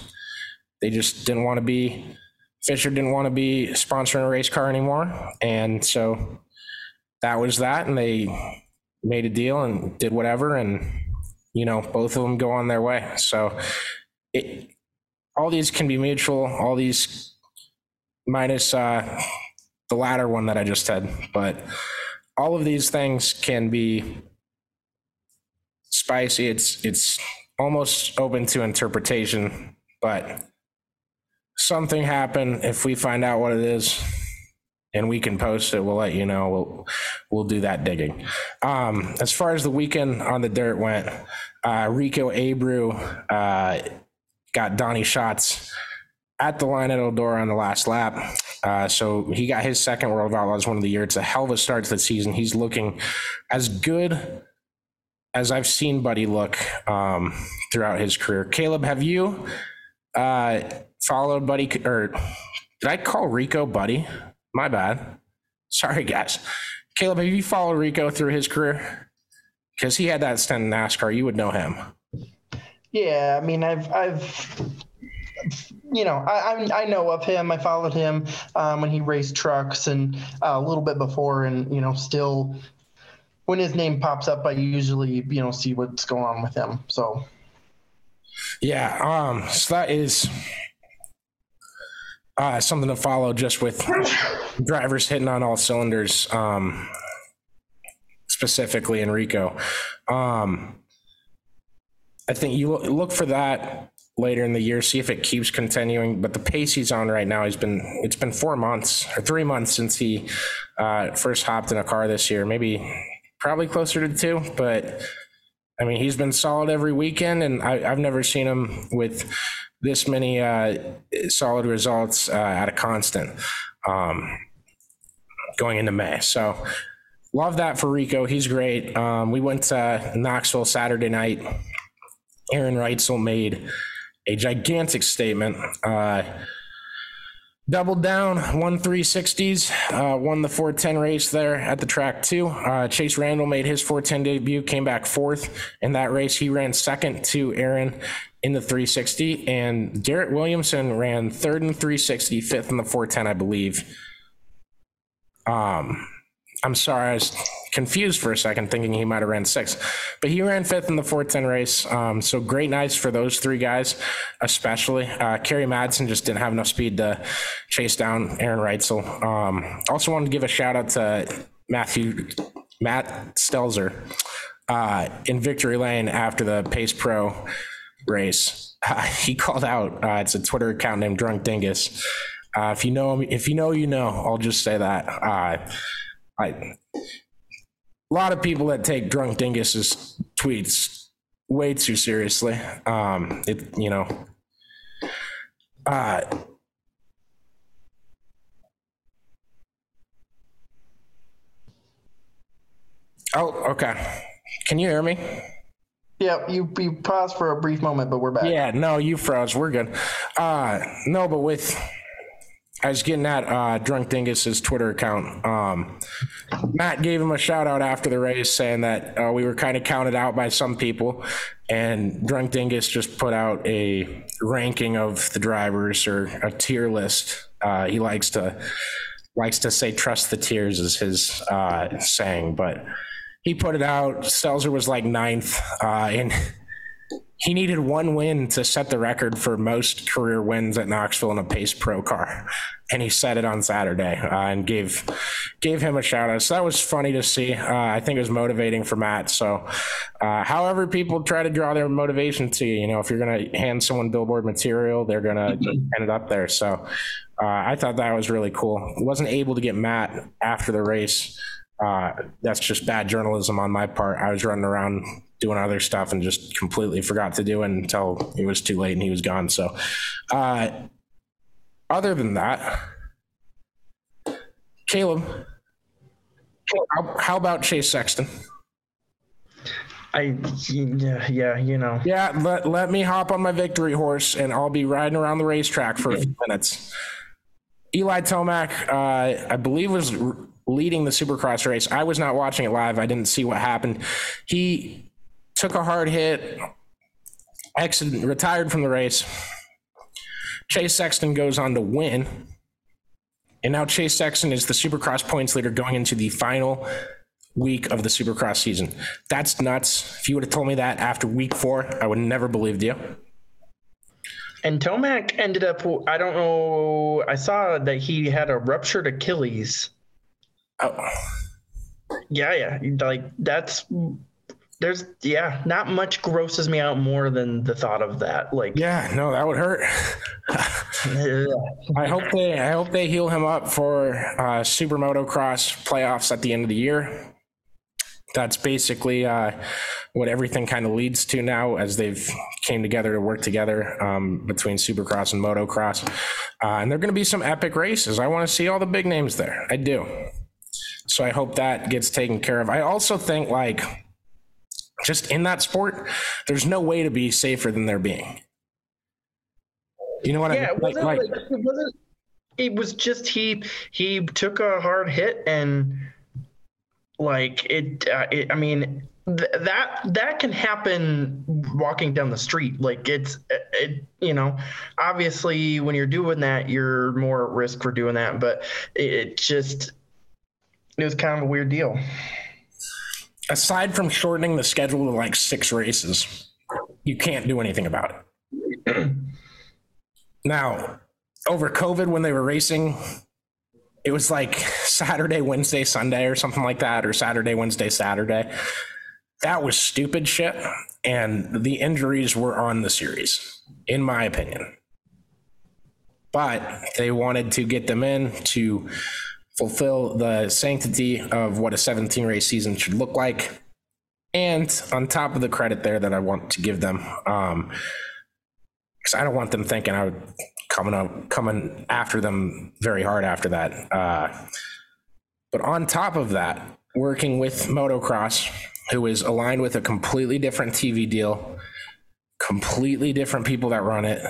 They just didn't want to be, Fisher didn't want to be sponsoring a race car anymore. And so that was that, and they made a deal and did whatever, and, you know, both of them go on their way. So it, all these can be mutual, all these minus uh, the latter one that I just said, but all of these things can be spicy. It's, it's, almost open to interpretation, but something happened. If we find out what it is and we can post it, we'll let you know. We'll, we'll do that digging. Um, as far as the weekend on the dirt went, uh, Rico Abreu uh, got Donnie Schatz at the line at Eldora on the last lap. Uh, so he got his second World of Outlaws one of the year. It's a hell of a start to the season. He's looking as good as I've seen Buddy look um, throughout his career. Caleb, have you uh, followed Buddy, or did I call Rico Buddy? My bad. Sorry, guys. Caleb, have you followed Rico through his career? Because he had that stint in NASCAR. You would know him. Yeah, I mean, I've, I've, you know, I, I I know of him. I followed him um, when he raced trucks and uh, a little bit before, and, you know, still, when his name pops up, I usually, you know, see what's going on with him. So, yeah, um, so that is uh, something to follow, just with drivers hitting on all cylinders, um, specifically Enrico. Um, I think you look for that later in the year, see if it keeps continuing. But the pace he's on right now, he's been, it's been four months or three months since he uh, first hopped in a car this year, maybe. Probably closer to two, but I mean, he's been solid every weekend, and I, I've never seen him with this many uh, solid results uh, at a constant um, going into May. So love that for Rico. He's great. Um, we went to Knoxville Saturday night. Aaron Reitzel made a gigantic statement. Uh, Doubled down, won three sixties, uh, won the four ten race there at the track too. Uh, Chase Randall made his four ten debut, came back fourth in that race. He ran second to Aaron in the three sixty, and Garrett Williamson ran third in three sixty, fifth in the four ten, I believe. Um, I'm sorry, I was confused for a second, thinking he might have ran sixth, but he ran fifth in the four ten race. Um, so great nights for those three guys, especially. Uh, Kerry Madsen just didn't have enough speed to chase down Aaron Reitzel. Um, also wanted to give a shout out to Matthew, Matt Stelzer uh, in Victory Lane after the Pace Pro race. Uh, he called out, uh, it's a Twitter account named Drunk Dingus. Uh, if you know him, if you know, you know, I'll just say that. Uh, I, a lot of people that take Drunk Dingus's tweets way too seriously. Um, it, you know, uh, oh, okay. Can you hear me? Yeah, you, you paused for a brief moment, but we're back. Yeah, no, you froze. We're good. Uh, no, but with, I was getting at uh, Drunk Dingus's Twitter account. Um, Matt gave him a shout out after the race, saying that uh, we were kind of counted out by some people, and Drunk Dingus just put out a ranking of the drivers, or a tier list. Uh, he likes to likes to say "trust the tiers" is his uh, saying, but he put it out. Stelzer was like ninth, uh, and he needed one win to set the record for most career wins at Knoxville in a Pace Pro car. and he said it on Saturday uh, and gave gave him a shout out. So that was funny to see. Uh, I think it was motivating for Matt. So uh, however people try to draw their motivation to you, you know, if you're going to hand someone billboard material, they're going to end it up there. So uh, I thought that was really cool. Wasn't able to get Matt after the race. Uh, that's just bad journalism on my part. I was running around doing other stuff and just completely forgot to do it until it was too late and he was gone. So uh, other than that, Caleb, how, how about Chase Sexton? I, yeah, yeah, you know. Yeah, let, let me hop on my victory horse and I'll be riding around the racetrack for a few minutes. Eli Tomac, uh, I believe, was leading the Supercross race. I was not watching it live. I didn't see what happened. He took a hard hit, exited, retired from the race. Chase Sexton goes on to win. And now Chase Sexton is the Supercross points leader going into the final week of the Supercross season. That's nuts. If you would have told me that after week four, I would never believed you. And Tomac ended up, I don't know, I saw that he had a ruptured Achilles. Oh. Yeah, yeah. Like, that's, there's, yeah, not much grosses me out more than the thought of that. Like, yeah, no, that would hurt. I hope they, I hope they heal him up for uh, Super Motocross playoffs at the end of the year. That's basically uh, what everything kind of leads to now, as they've came together to work together um, between Supercross and Motocross. Uh, and there are going to be some epic races. I want to see all the big names there. I do. So I hope that gets taken care of. I also think, like, just in that sport, there's no way to be safer than there being. You know what yeah, I mean? It wasn't like, like, like, it, wasn't, it was just he he took a hard hit and, like, it, uh, it I mean, th- that that can happen walking down the street. Like, it's, it, you know, obviously when you're doing that, you're more at risk for doing that. But it, it just... it was kind of a weird deal. Aside from shortening the schedule to like six races, you can't do anything about it. Now, over COVID, when they were racing, it was like Saturday, Wednesday, Sunday or something like that, or Saturday, Wednesday, Saturday. That was stupid shit. And the injuries were on the series, in my opinion. But they wanted to get them in to fulfill the sanctity of what a seventeen race season should look like. And on top of the credit there that I want to give them, um, because I don't want them thinking I would coming up coming after them very hard after that. Uh, but on top of that, working with Motocross, who is aligned with a completely different T V deal, completely different people that run it,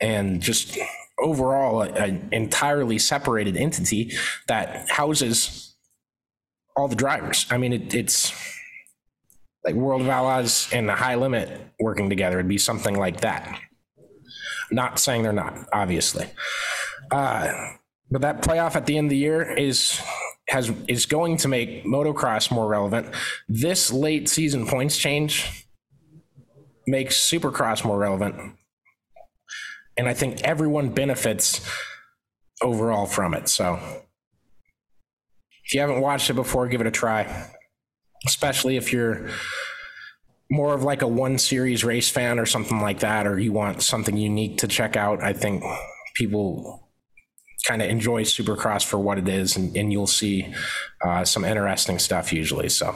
and just overall an entirely separated entity that houses all the drivers. I mean, it, it's like World of Outlaws and the High Limit working together. It'd be something like that. Not saying they're not, obviously. Uh, but that playoff at the end of the year is has is going to make motocross more relevant. This late season points change makes Supercross more relevant. And I think everyone benefits overall from it. So if you haven't watched it before, give it a try, especially if you're more of like a one series race fan or something like that, or you want something unique to check out. I think people kind of enjoy Supercross for what it is, and, and you'll see uh, some interesting stuff usually. So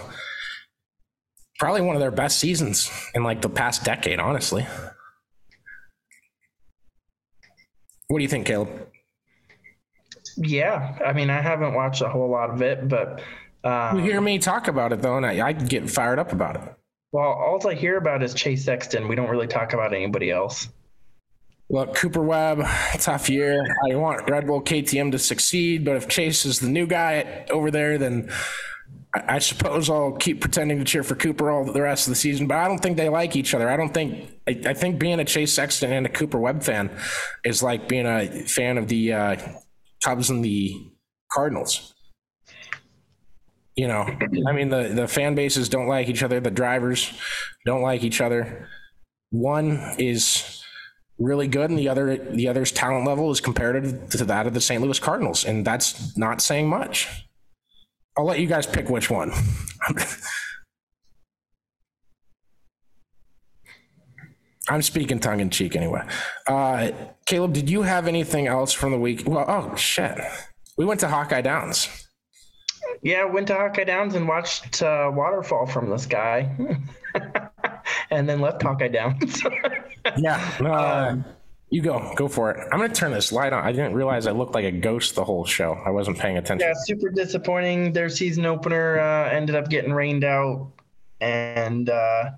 probably one of their best seasons in like the past decade, honestly. What do you think, Caleb? Yeah, I mean, I haven't watched a whole lot of it, but... Um, you hear me talk about it, though, and I, I get fired up about it. Well, all I hear about is Chase Sexton. We don't really talk about anybody else. Look, Cooper Webb, tough year. I want Red Bull K T M to succeed, but if Chase is the new guy over there, then I, I suppose I'll keep pretending to cheer for Cooper all the rest of the season, but I don't think they like each other. I don't think... I, I think being a Chase Sexton and a Cooper Webb fan is like being a fan of the uh, Cubs and the Cardinals. You know, I mean, the, the fan bases don't like each other. The drivers don't like each other. One is really good, and the other the other's talent level is comparative to that of the Saint Louis Cardinals, and that's not saying much. I'll let you guys pick which one. I'm speaking tongue in cheek anyway. Uh, Caleb, did you have anything else from the week? Well, oh shit, we went to Hawkeye Downs. Yeah, went to Hawkeye Downs and watched uh, waterfall from this guy, and then left Hawkeye Downs. yeah, uh, uh, you go, go for it. I'm gonna turn this light on. I didn't realize I looked like a ghost the whole show. I wasn't paying attention. Yeah, super disappointing. Their season opener uh, ended up getting rained out, and. Uh,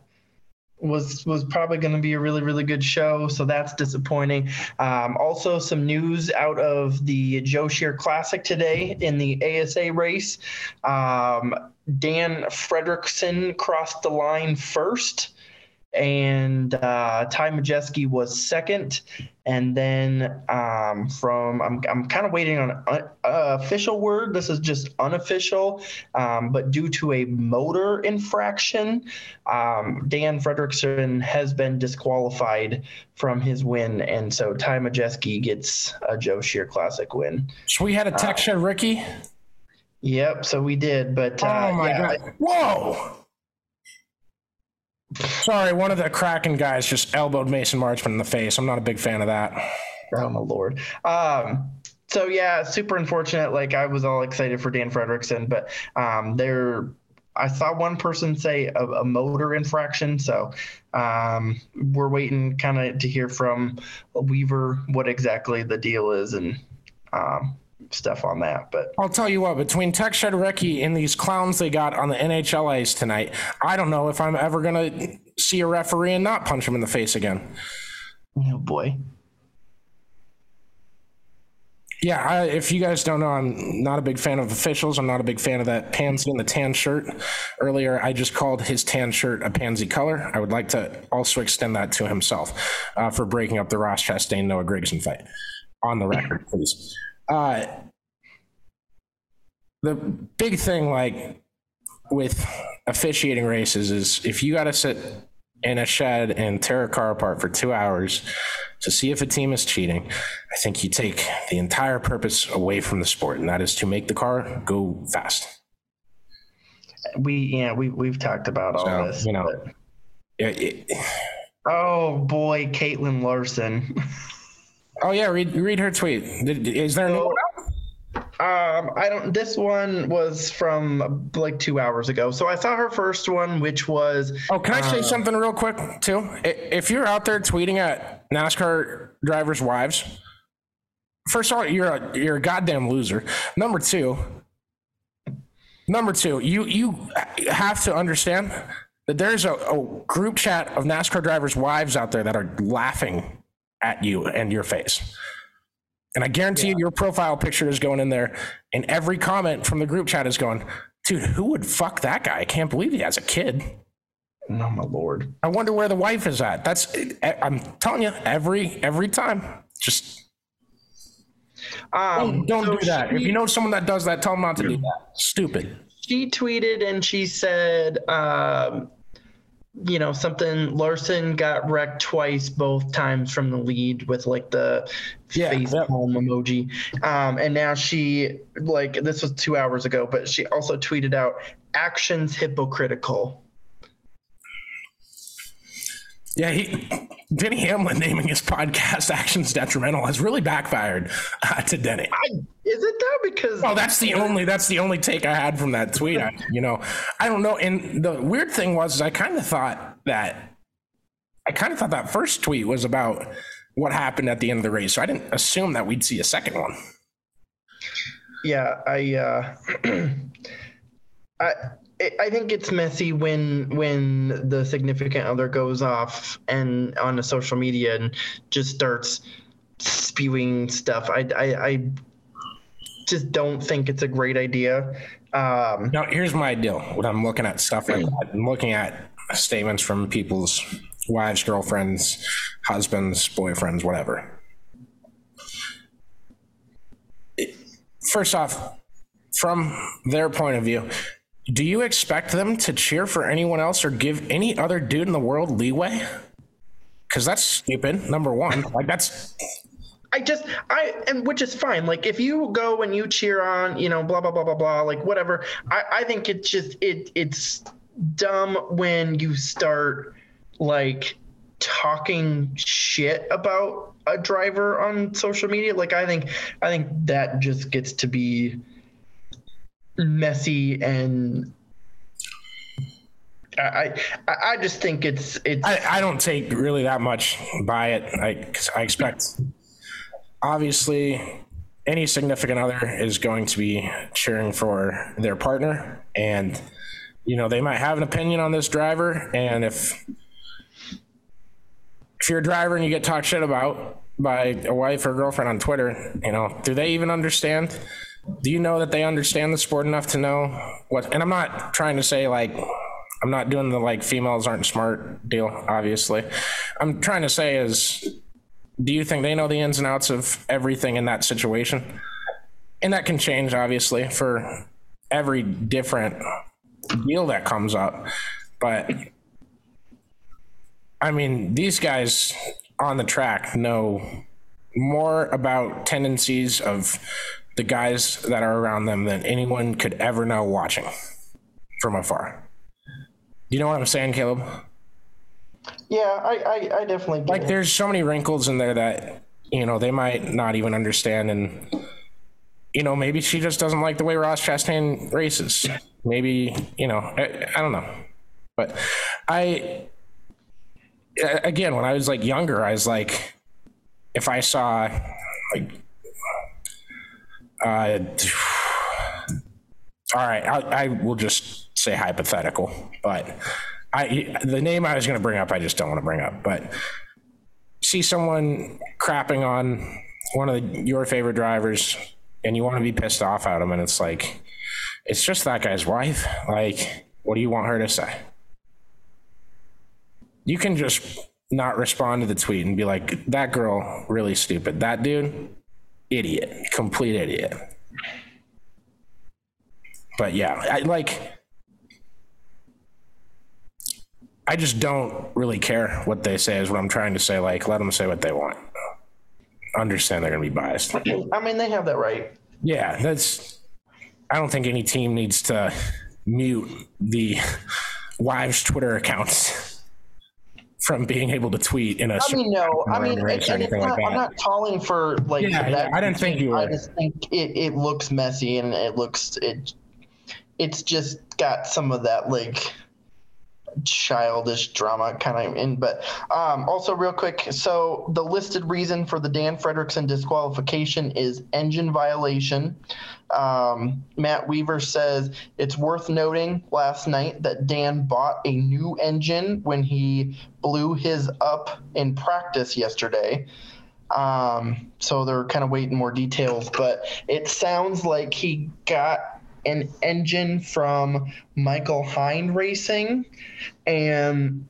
was was probably going to be a really, really good show, so that's disappointing. Um, also, some news out of the Joe Shear Classic today in the A S A race. Um, Dan Fredrickson crossed the line first, and uh, Ty Majeski was second. And then um, from I'm I'm kind of waiting on an uh, official word. This is just unofficial, um, but due to a motor infraction, um, Dan Fredrickson has been disqualified from his win, and so Ty Majeski gets a Joe Shear Classic win. So we had a tech uh, shed, Ricky. Yep, so we did. But oh uh, my yeah, god! Whoa. Sorry, one of the Kraken guys just elbowed Mason Marchman in the face. I'm not a big fan of that. Oh, my Lord. Um, so, yeah, super unfortunate. Like, I was all excited for Dan Fredrickson, but um, there I saw one person say a, a motor infraction. So um, we're waiting kind of to hear from Weaver what exactly the deal is and um, stuff on that. But I'll tell you what, between Tech Shed Ricky and these clowns they got on the N H L As tonight, I don't know if I'm ever gonna see a referee and not punch him in the face again. Oh boy. Yeah, I, if you guys don't know, I'm not a big fan of officials. I'm not a big fan of that pansy in the tan shirt. Earlier, I just called his tan shirt a pansy color. I would like to also extend that to himself uh, for breaking up the Ross Chastain Noah Gragson fight. On the record, please. Uh, the big thing, like with officiating races, is if you got to sit in a shed and tear a car apart for two hours to see if a team is cheating, I think you take the entire purpose away from the sport, and that is to make the car go fast. We yeah we we've talked about all so, this, you know. But... It, it... Oh boy, Kyle Larson. Oh yeah, read read her tweet. Is there no one else? Um, I don't. This one was from like two hours ago. So I saw her first one, which was. Oh, can I uh, say something real quick too? If you're out there tweeting at NASCAR drivers' wives, first of all, you're a you're a goddamn loser. Number two. Number two, you you have to understand that there's a, a group chat of NASCAR drivers' wives out there that are laughing at you and your face, and I guarantee yeah. you your profile picture is going in there, and every comment from the group chat is going, dude, who would fuck that guy? I can't believe he has a kid. No, my Lord, I wonder where the wife is at. That's I'm telling you, every every time. Just um don't, don't so do that. She, if you know someone that does that, tell them not to do that. Stupid. She tweeted and she said um you know, something Larson got wrecked twice, both times from the lead with like the yeah, face yep. palm emoji. Um, and now she, like, this was two hours ago, but she also tweeted out actions hypocritical. Yeah, he, Denny Hamlin naming his podcast Actions Detrimental has really backfired uh, to Denny. I, is it though? Because well, that's the only that's the only take I had from that tweet. I, you know, I don't know. And the weird thing was, is I kind of thought that I kind of thought that first tweet was about what happened at the end of the race, so I didn't assume that we'd see a second one. Yeah, I, uh, I. I think it's messy when when the significant other goes off and on the social media and just starts spewing stuff. I I, I just don't think it's a great idea. Um, now, here's my deal. When I'm looking at stuff like that, I'm looking at statements from people's wives, girlfriends, husbands, boyfriends, whatever. It, first off, from their point of view, do you expect them to cheer for anyone else or give any other dude in the world leeway? because that's stupid, number one. Like, that's... I just, I, and which is fine. Like, if you go and you cheer on, you know, blah, blah, blah, blah, blah, like, whatever. I, I think it's just, it, it's dumb when you start, like, talking shit about a driver on social media. Like, I think, I think that just gets to be messy, and I, I, I just think it's, it's. I, I don't take really that much by it. I, 'cause I expect. Obviously, any significant other is going to be cheering for their partner, and you know they might have an opinion on this driver. And if if you're a driver and you get talked shit about by a wife or girlfriend on Twitter, you know, do they even understand? Do you know that they understand the sport enough to know what? And I'm not trying to say like I'm not doing the like females aren't smart deal. Obviously, I'm trying to say is. Do you think they know the ins and outs of everything in that situation? And that can change, obviously, for every different deal that comes up. But, I mean, these guys on the track know more about tendencies of the guys that are around them than anyone could ever know watching from afar. You know what I'm saying, Caleb? Yeah, I, I, I definitely do. Like, there's so many wrinkles in there that, you know, they might not even understand. And, you know, maybe she just doesn't like the way Ross Chastain races. Maybe, you know, I, I don't know. But I, again, when I was, like, younger, I was, like, if I saw, like, uh, all right, I, I will just say hypothetical, but... I, the name I was going to bring up, I just don't want to bring up, but see someone crapping on one of the, your favorite drivers and you want to be pissed off at them. And it's like, it's just that guy's wife. Like, what do you want her to say? You can just not respond to the tweet and be like, that girl, really stupid. That dude, idiot, complete idiot. But yeah, I like... I just don't really care what they say is what I'm trying to say. Like, let them say what they want. Understand they're going to be biased. I mean, they have that right. Yeah, that's. I don't think any team needs to mute the wives' Twitter accounts from being able to tweet in a. I mean, no. I mean, it's, it's not, like I'm not calling for like. Yeah, that I didn't think you were. I just think it, it looks messy and it looks it. It's just got some of that like. Childish drama kind of in, but um, also real quick. So the listed reason for the Dan Fredrickson disqualification is engine violation. Um, Matt Weaver says it's worth noting last night that Dan bought a new engine when he blew his up in practice yesterday. Um, so they're kind of waiting more details, but it sounds like he got an engine from Michael Hind Racing, and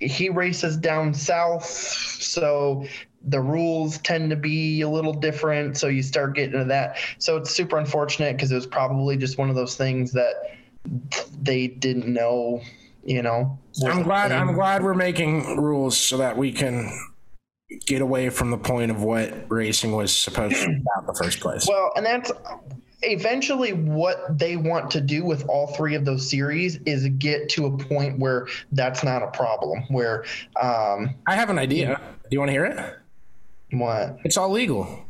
he races down south, so the rules tend to be a little different, so you start getting into that. So it's super unfortunate because it was probably just one of those things that they didn't know, you know. I'm glad I'm glad we're making rules so that we can get away from the point of what racing was supposed to be about in the first place. Well, and that's eventually what they want to do with all three of those series is get to a point where that's not a problem, where um I have an idea. Do you want to hear it? What? It's all legal.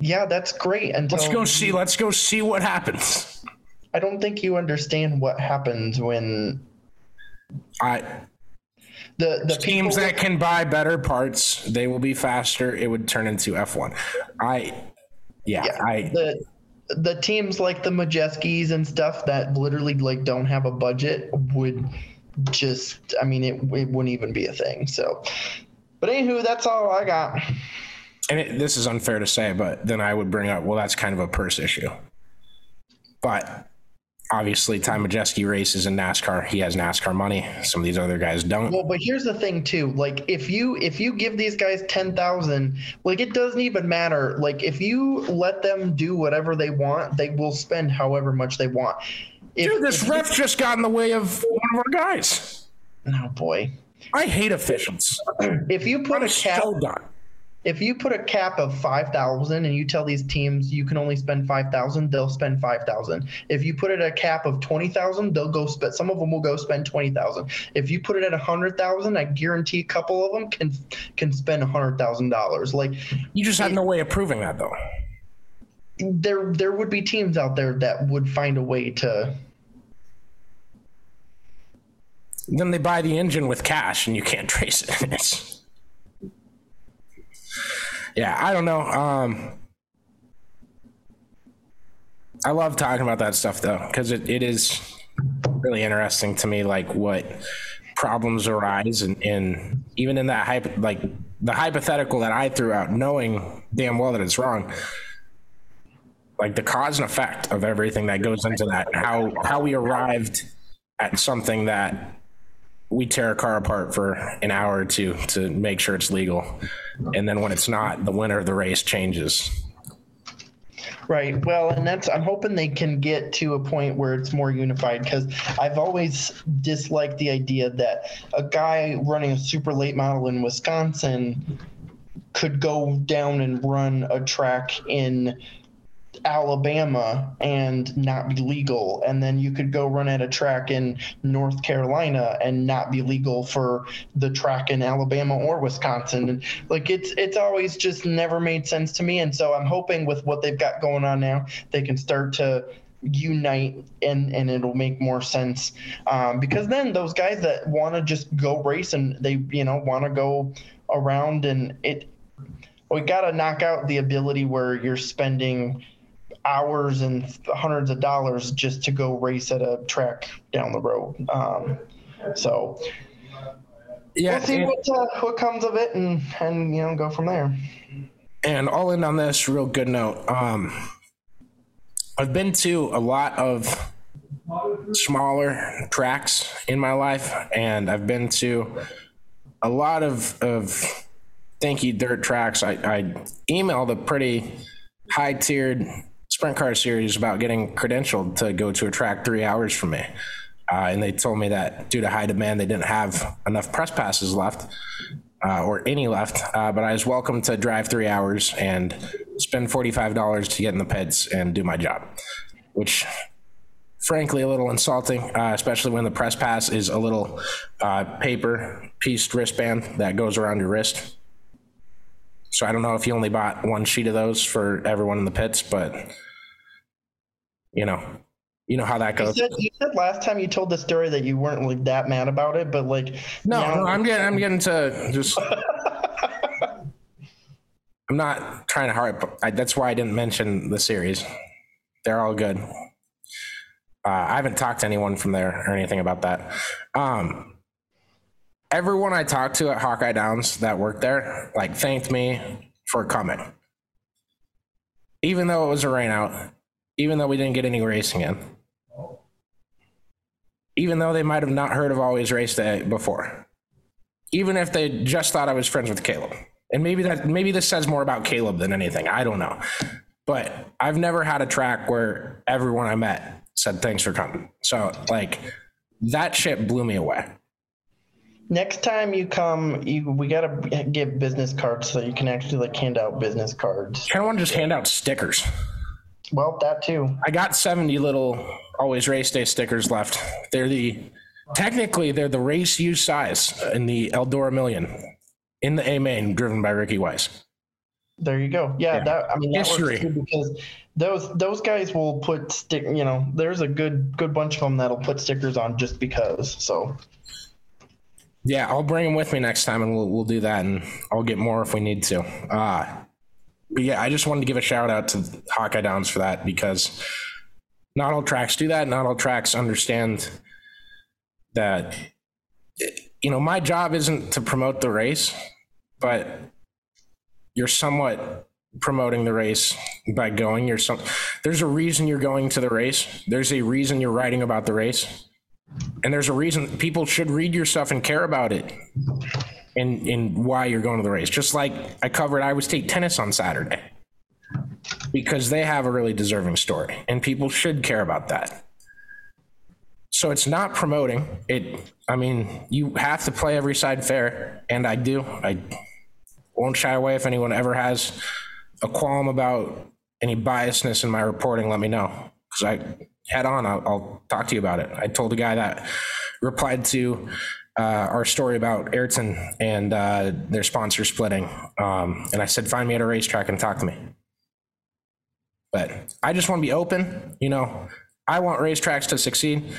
Yeah, that's great. Until let's go see let's go see what happens. I don't think you understand what happens when I The, the teams that can buy better parts, they will be faster. It would turn into F one. I Yeah, yeah, I the the teams like the Majeskis and stuff that literally like don't have a budget would just I mean it it wouldn't even be a thing. So, but anywho, that's all I got. And it, this is unfair to say, but then I would bring up, well, that's kind of a purse issue. But obviously, Ty Majeski races in NASCAR. He has NASCAR money. Some of these other guys don't. Well, but here's the thing too. Like, if you if you give these guys ten thousand, like it doesn't even matter. Like, if you let them do whatever they want, they will spend however much they want. If, Dude, this if, ref just got in the way of one of our guys. Oh boy. I hate officials. If you put I'm a cap, so done. If you put a cap of five thousand and you tell these teams you can only spend five thousand, they'll spend five thousand. If you put it at a cap of twenty thousand, they'll go spend, some of them will go spend twenty thousand. If you put it at one hundred thousand, I guarantee a couple of them can can spend one hundred thousand dollars. Like, you just have it, no way of proving that though. There there would be teams out there that would find a way to. Then they buy the engine with cash and you can't trace it. Yeah, I don't know. Um, I love talking about that stuff though, because it, it is really interesting to me, like what problems arise, and, and even in that hypo, like the hypothetical that I threw out, knowing damn well that it's wrong, like the cause and effect of everything that goes into that, and how, how we arrived at something that we tear a car apart for an hour or two to make sure it's legal. And then when it's not, the winner of the race changes. Right. Well, and that's, I'm hoping they can get to a point where it's more unified, because I've always disliked the idea that a guy running a super late model in Wisconsin could go down and run a track in Alabama and not be legal, and then you could go run at a track in North Carolina and not be legal for the track in Alabama or Wisconsin. And like, it's it's always just never made sense to me. And so I'm hoping with what they've got going on now, they can start to unite, and and it'll make more sense, um because then those guys that want to just go race and they you know want to go around, and it we got to knock out the ability where you're spending hours and hundreds of dollars just to go race at a track down the road. Um, so yeah, we'll see and, what, uh, what comes of it, and, and, you know, go from there. And all in on this real good note. Um, I've been to a lot of smaller tracks in my life, and I've been to a lot of, of thanky dirt tracks. I, I emailed a pretty high tiered sprint car series about getting credentialed to go to a track three hours from me. Uh, and they told me that due to high demand, they didn't have enough press passes left, uh, or any left, uh, but I was welcome to drive three hours and spend forty-five dollars to get in the pits and do my job, which frankly, a little insulting, uh, especially when the press pass is a little uh, paper pieced wristband that goes around your wrist. So I don't know if you only bought one sheet of those for everyone in the pits, but you know, you know how that goes. You said, you said last time you told the story that you weren't like that mad about it, but like no, now- no I'm getting, I'm getting to just. I'm not trying to hard. I, that's why I didn't mention the series. They're all good. Uh, I haven't talked to anyone from there or anything about that. Um, Everyone I talked to at Hawkeye Downs that worked there, like, thanked me for coming. Even though it was a rain out, even though we didn't get any racing in, even though they might have not heard of Always Race Day before, even if they just thought I was friends with Caleb. And maybe that, maybe this says more about Caleb than anything. I don't know. But I've never had a track where everyone I met said, thanks for coming. So, like, that shit blew me away. Next time you come, you, we got to get business cards so you can actually like hand out business cards. I want to just hand out stickers. Well, that too. I got seventy little Always Race Day stickers left. They're the, technically they're the race use size in the Eldora Million in the A Main driven by Ricky Weiss. There you go. Yeah, yeah. That, I mean, that history. Works too, because those those guys will put stick, you know, there's a good, good bunch of them that'll put stickers on just because, so. Yeah, I'll bring them with me next time, and we'll we'll do that, and I'll get more if we need to. Uh, but yeah, I just wanted to give a shout out to Hawkeye Downs for that, because not all tracks do that. Not all tracks understand that, you know, my job isn't to promote the race, but you're somewhat promoting the race by going. You're some, there's a reason you're going to the race. There's a reason you're writing about the race. And there's a reason people should read your stuff and care about it, and and why you're going to the race. Just like I covered Iowa State tennis on Saturday, because they have a really deserving story, and people should care about that. So it's not promoting it. I mean, you have to play every side fair, and I do. I won't shy away. If anyone ever has a qualm about any biasness in my reporting, let me know, because I head on, I'll, I'll talk to you about it. I told a guy that replied to uh, our story about Ayrton and uh, their sponsor splitting. Um, and I said, find me at a racetrack and talk to me. But I just want to be open. You know, I want racetracks to succeed.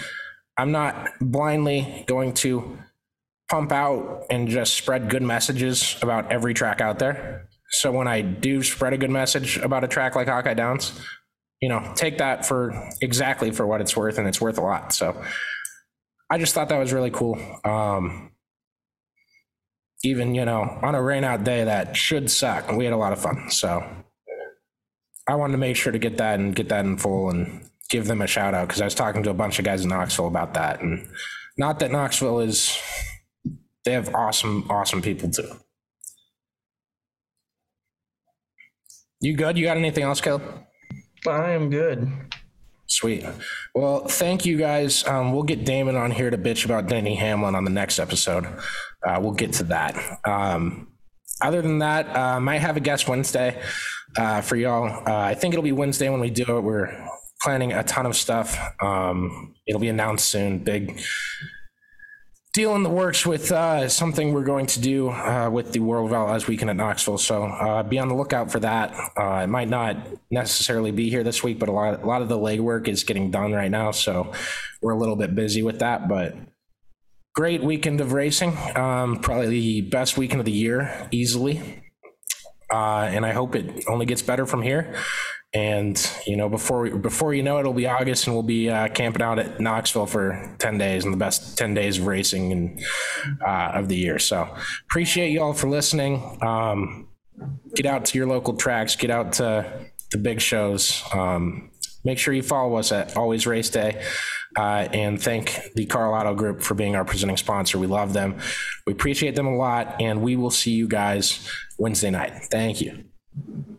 I'm not blindly going to pump out and just spread good messages about every track out there. So when I do spread a good message about a track like Hawkeye Downs, you know, take that for exactly for what it's worth, and it's worth a lot. So I just thought that was really cool. Um, even, you know, on a rain out day that should suck, we had a lot of fun. So I wanted to make sure to get that and get that in full and give them a shout out, because I was talking to a bunch of guys in Knoxville about that. And not that Knoxville is, they have awesome, awesome people too. You good? You got anything else, Caleb? I am good. Sweet. Well, thank you guys. Um, we'll get Damon on here to bitch about Denny Hamlin on the next episode. Uh, we'll get to that. Um, other than that, I uh, might have a guest Wednesday uh, for y'all. Uh, I think it'll be Wednesday when we do it. We're planning a ton of stuff. Um, it'll be announced soon. Big deal in the works with uh, something we're going to do uh, with the World of Outlaws weekend at Knoxville. So uh, be on the lookout for that. Uh, it might not necessarily be here this week, but a lot, a lot of the legwork is getting done right now. So we're a little bit busy with that, but great weekend of racing. Um, probably the best weekend of the year easily. Uh, and I hope it only gets better from here. And, you know, before we, before you know it, it'll be August, and we'll be uh, camping out at Knoxville for ten days, and the best ten days of racing and uh, of the year. So appreciate you all for listening. Um, get out to your local tracks, get out to the big shows. Um, make sure you follow us at Always Race Day, uh, and thank the Karl Auto Group for being our presenting sponsor. We love them. We appreciate them a lot, and we will see you guys Wednesday night. Thank you.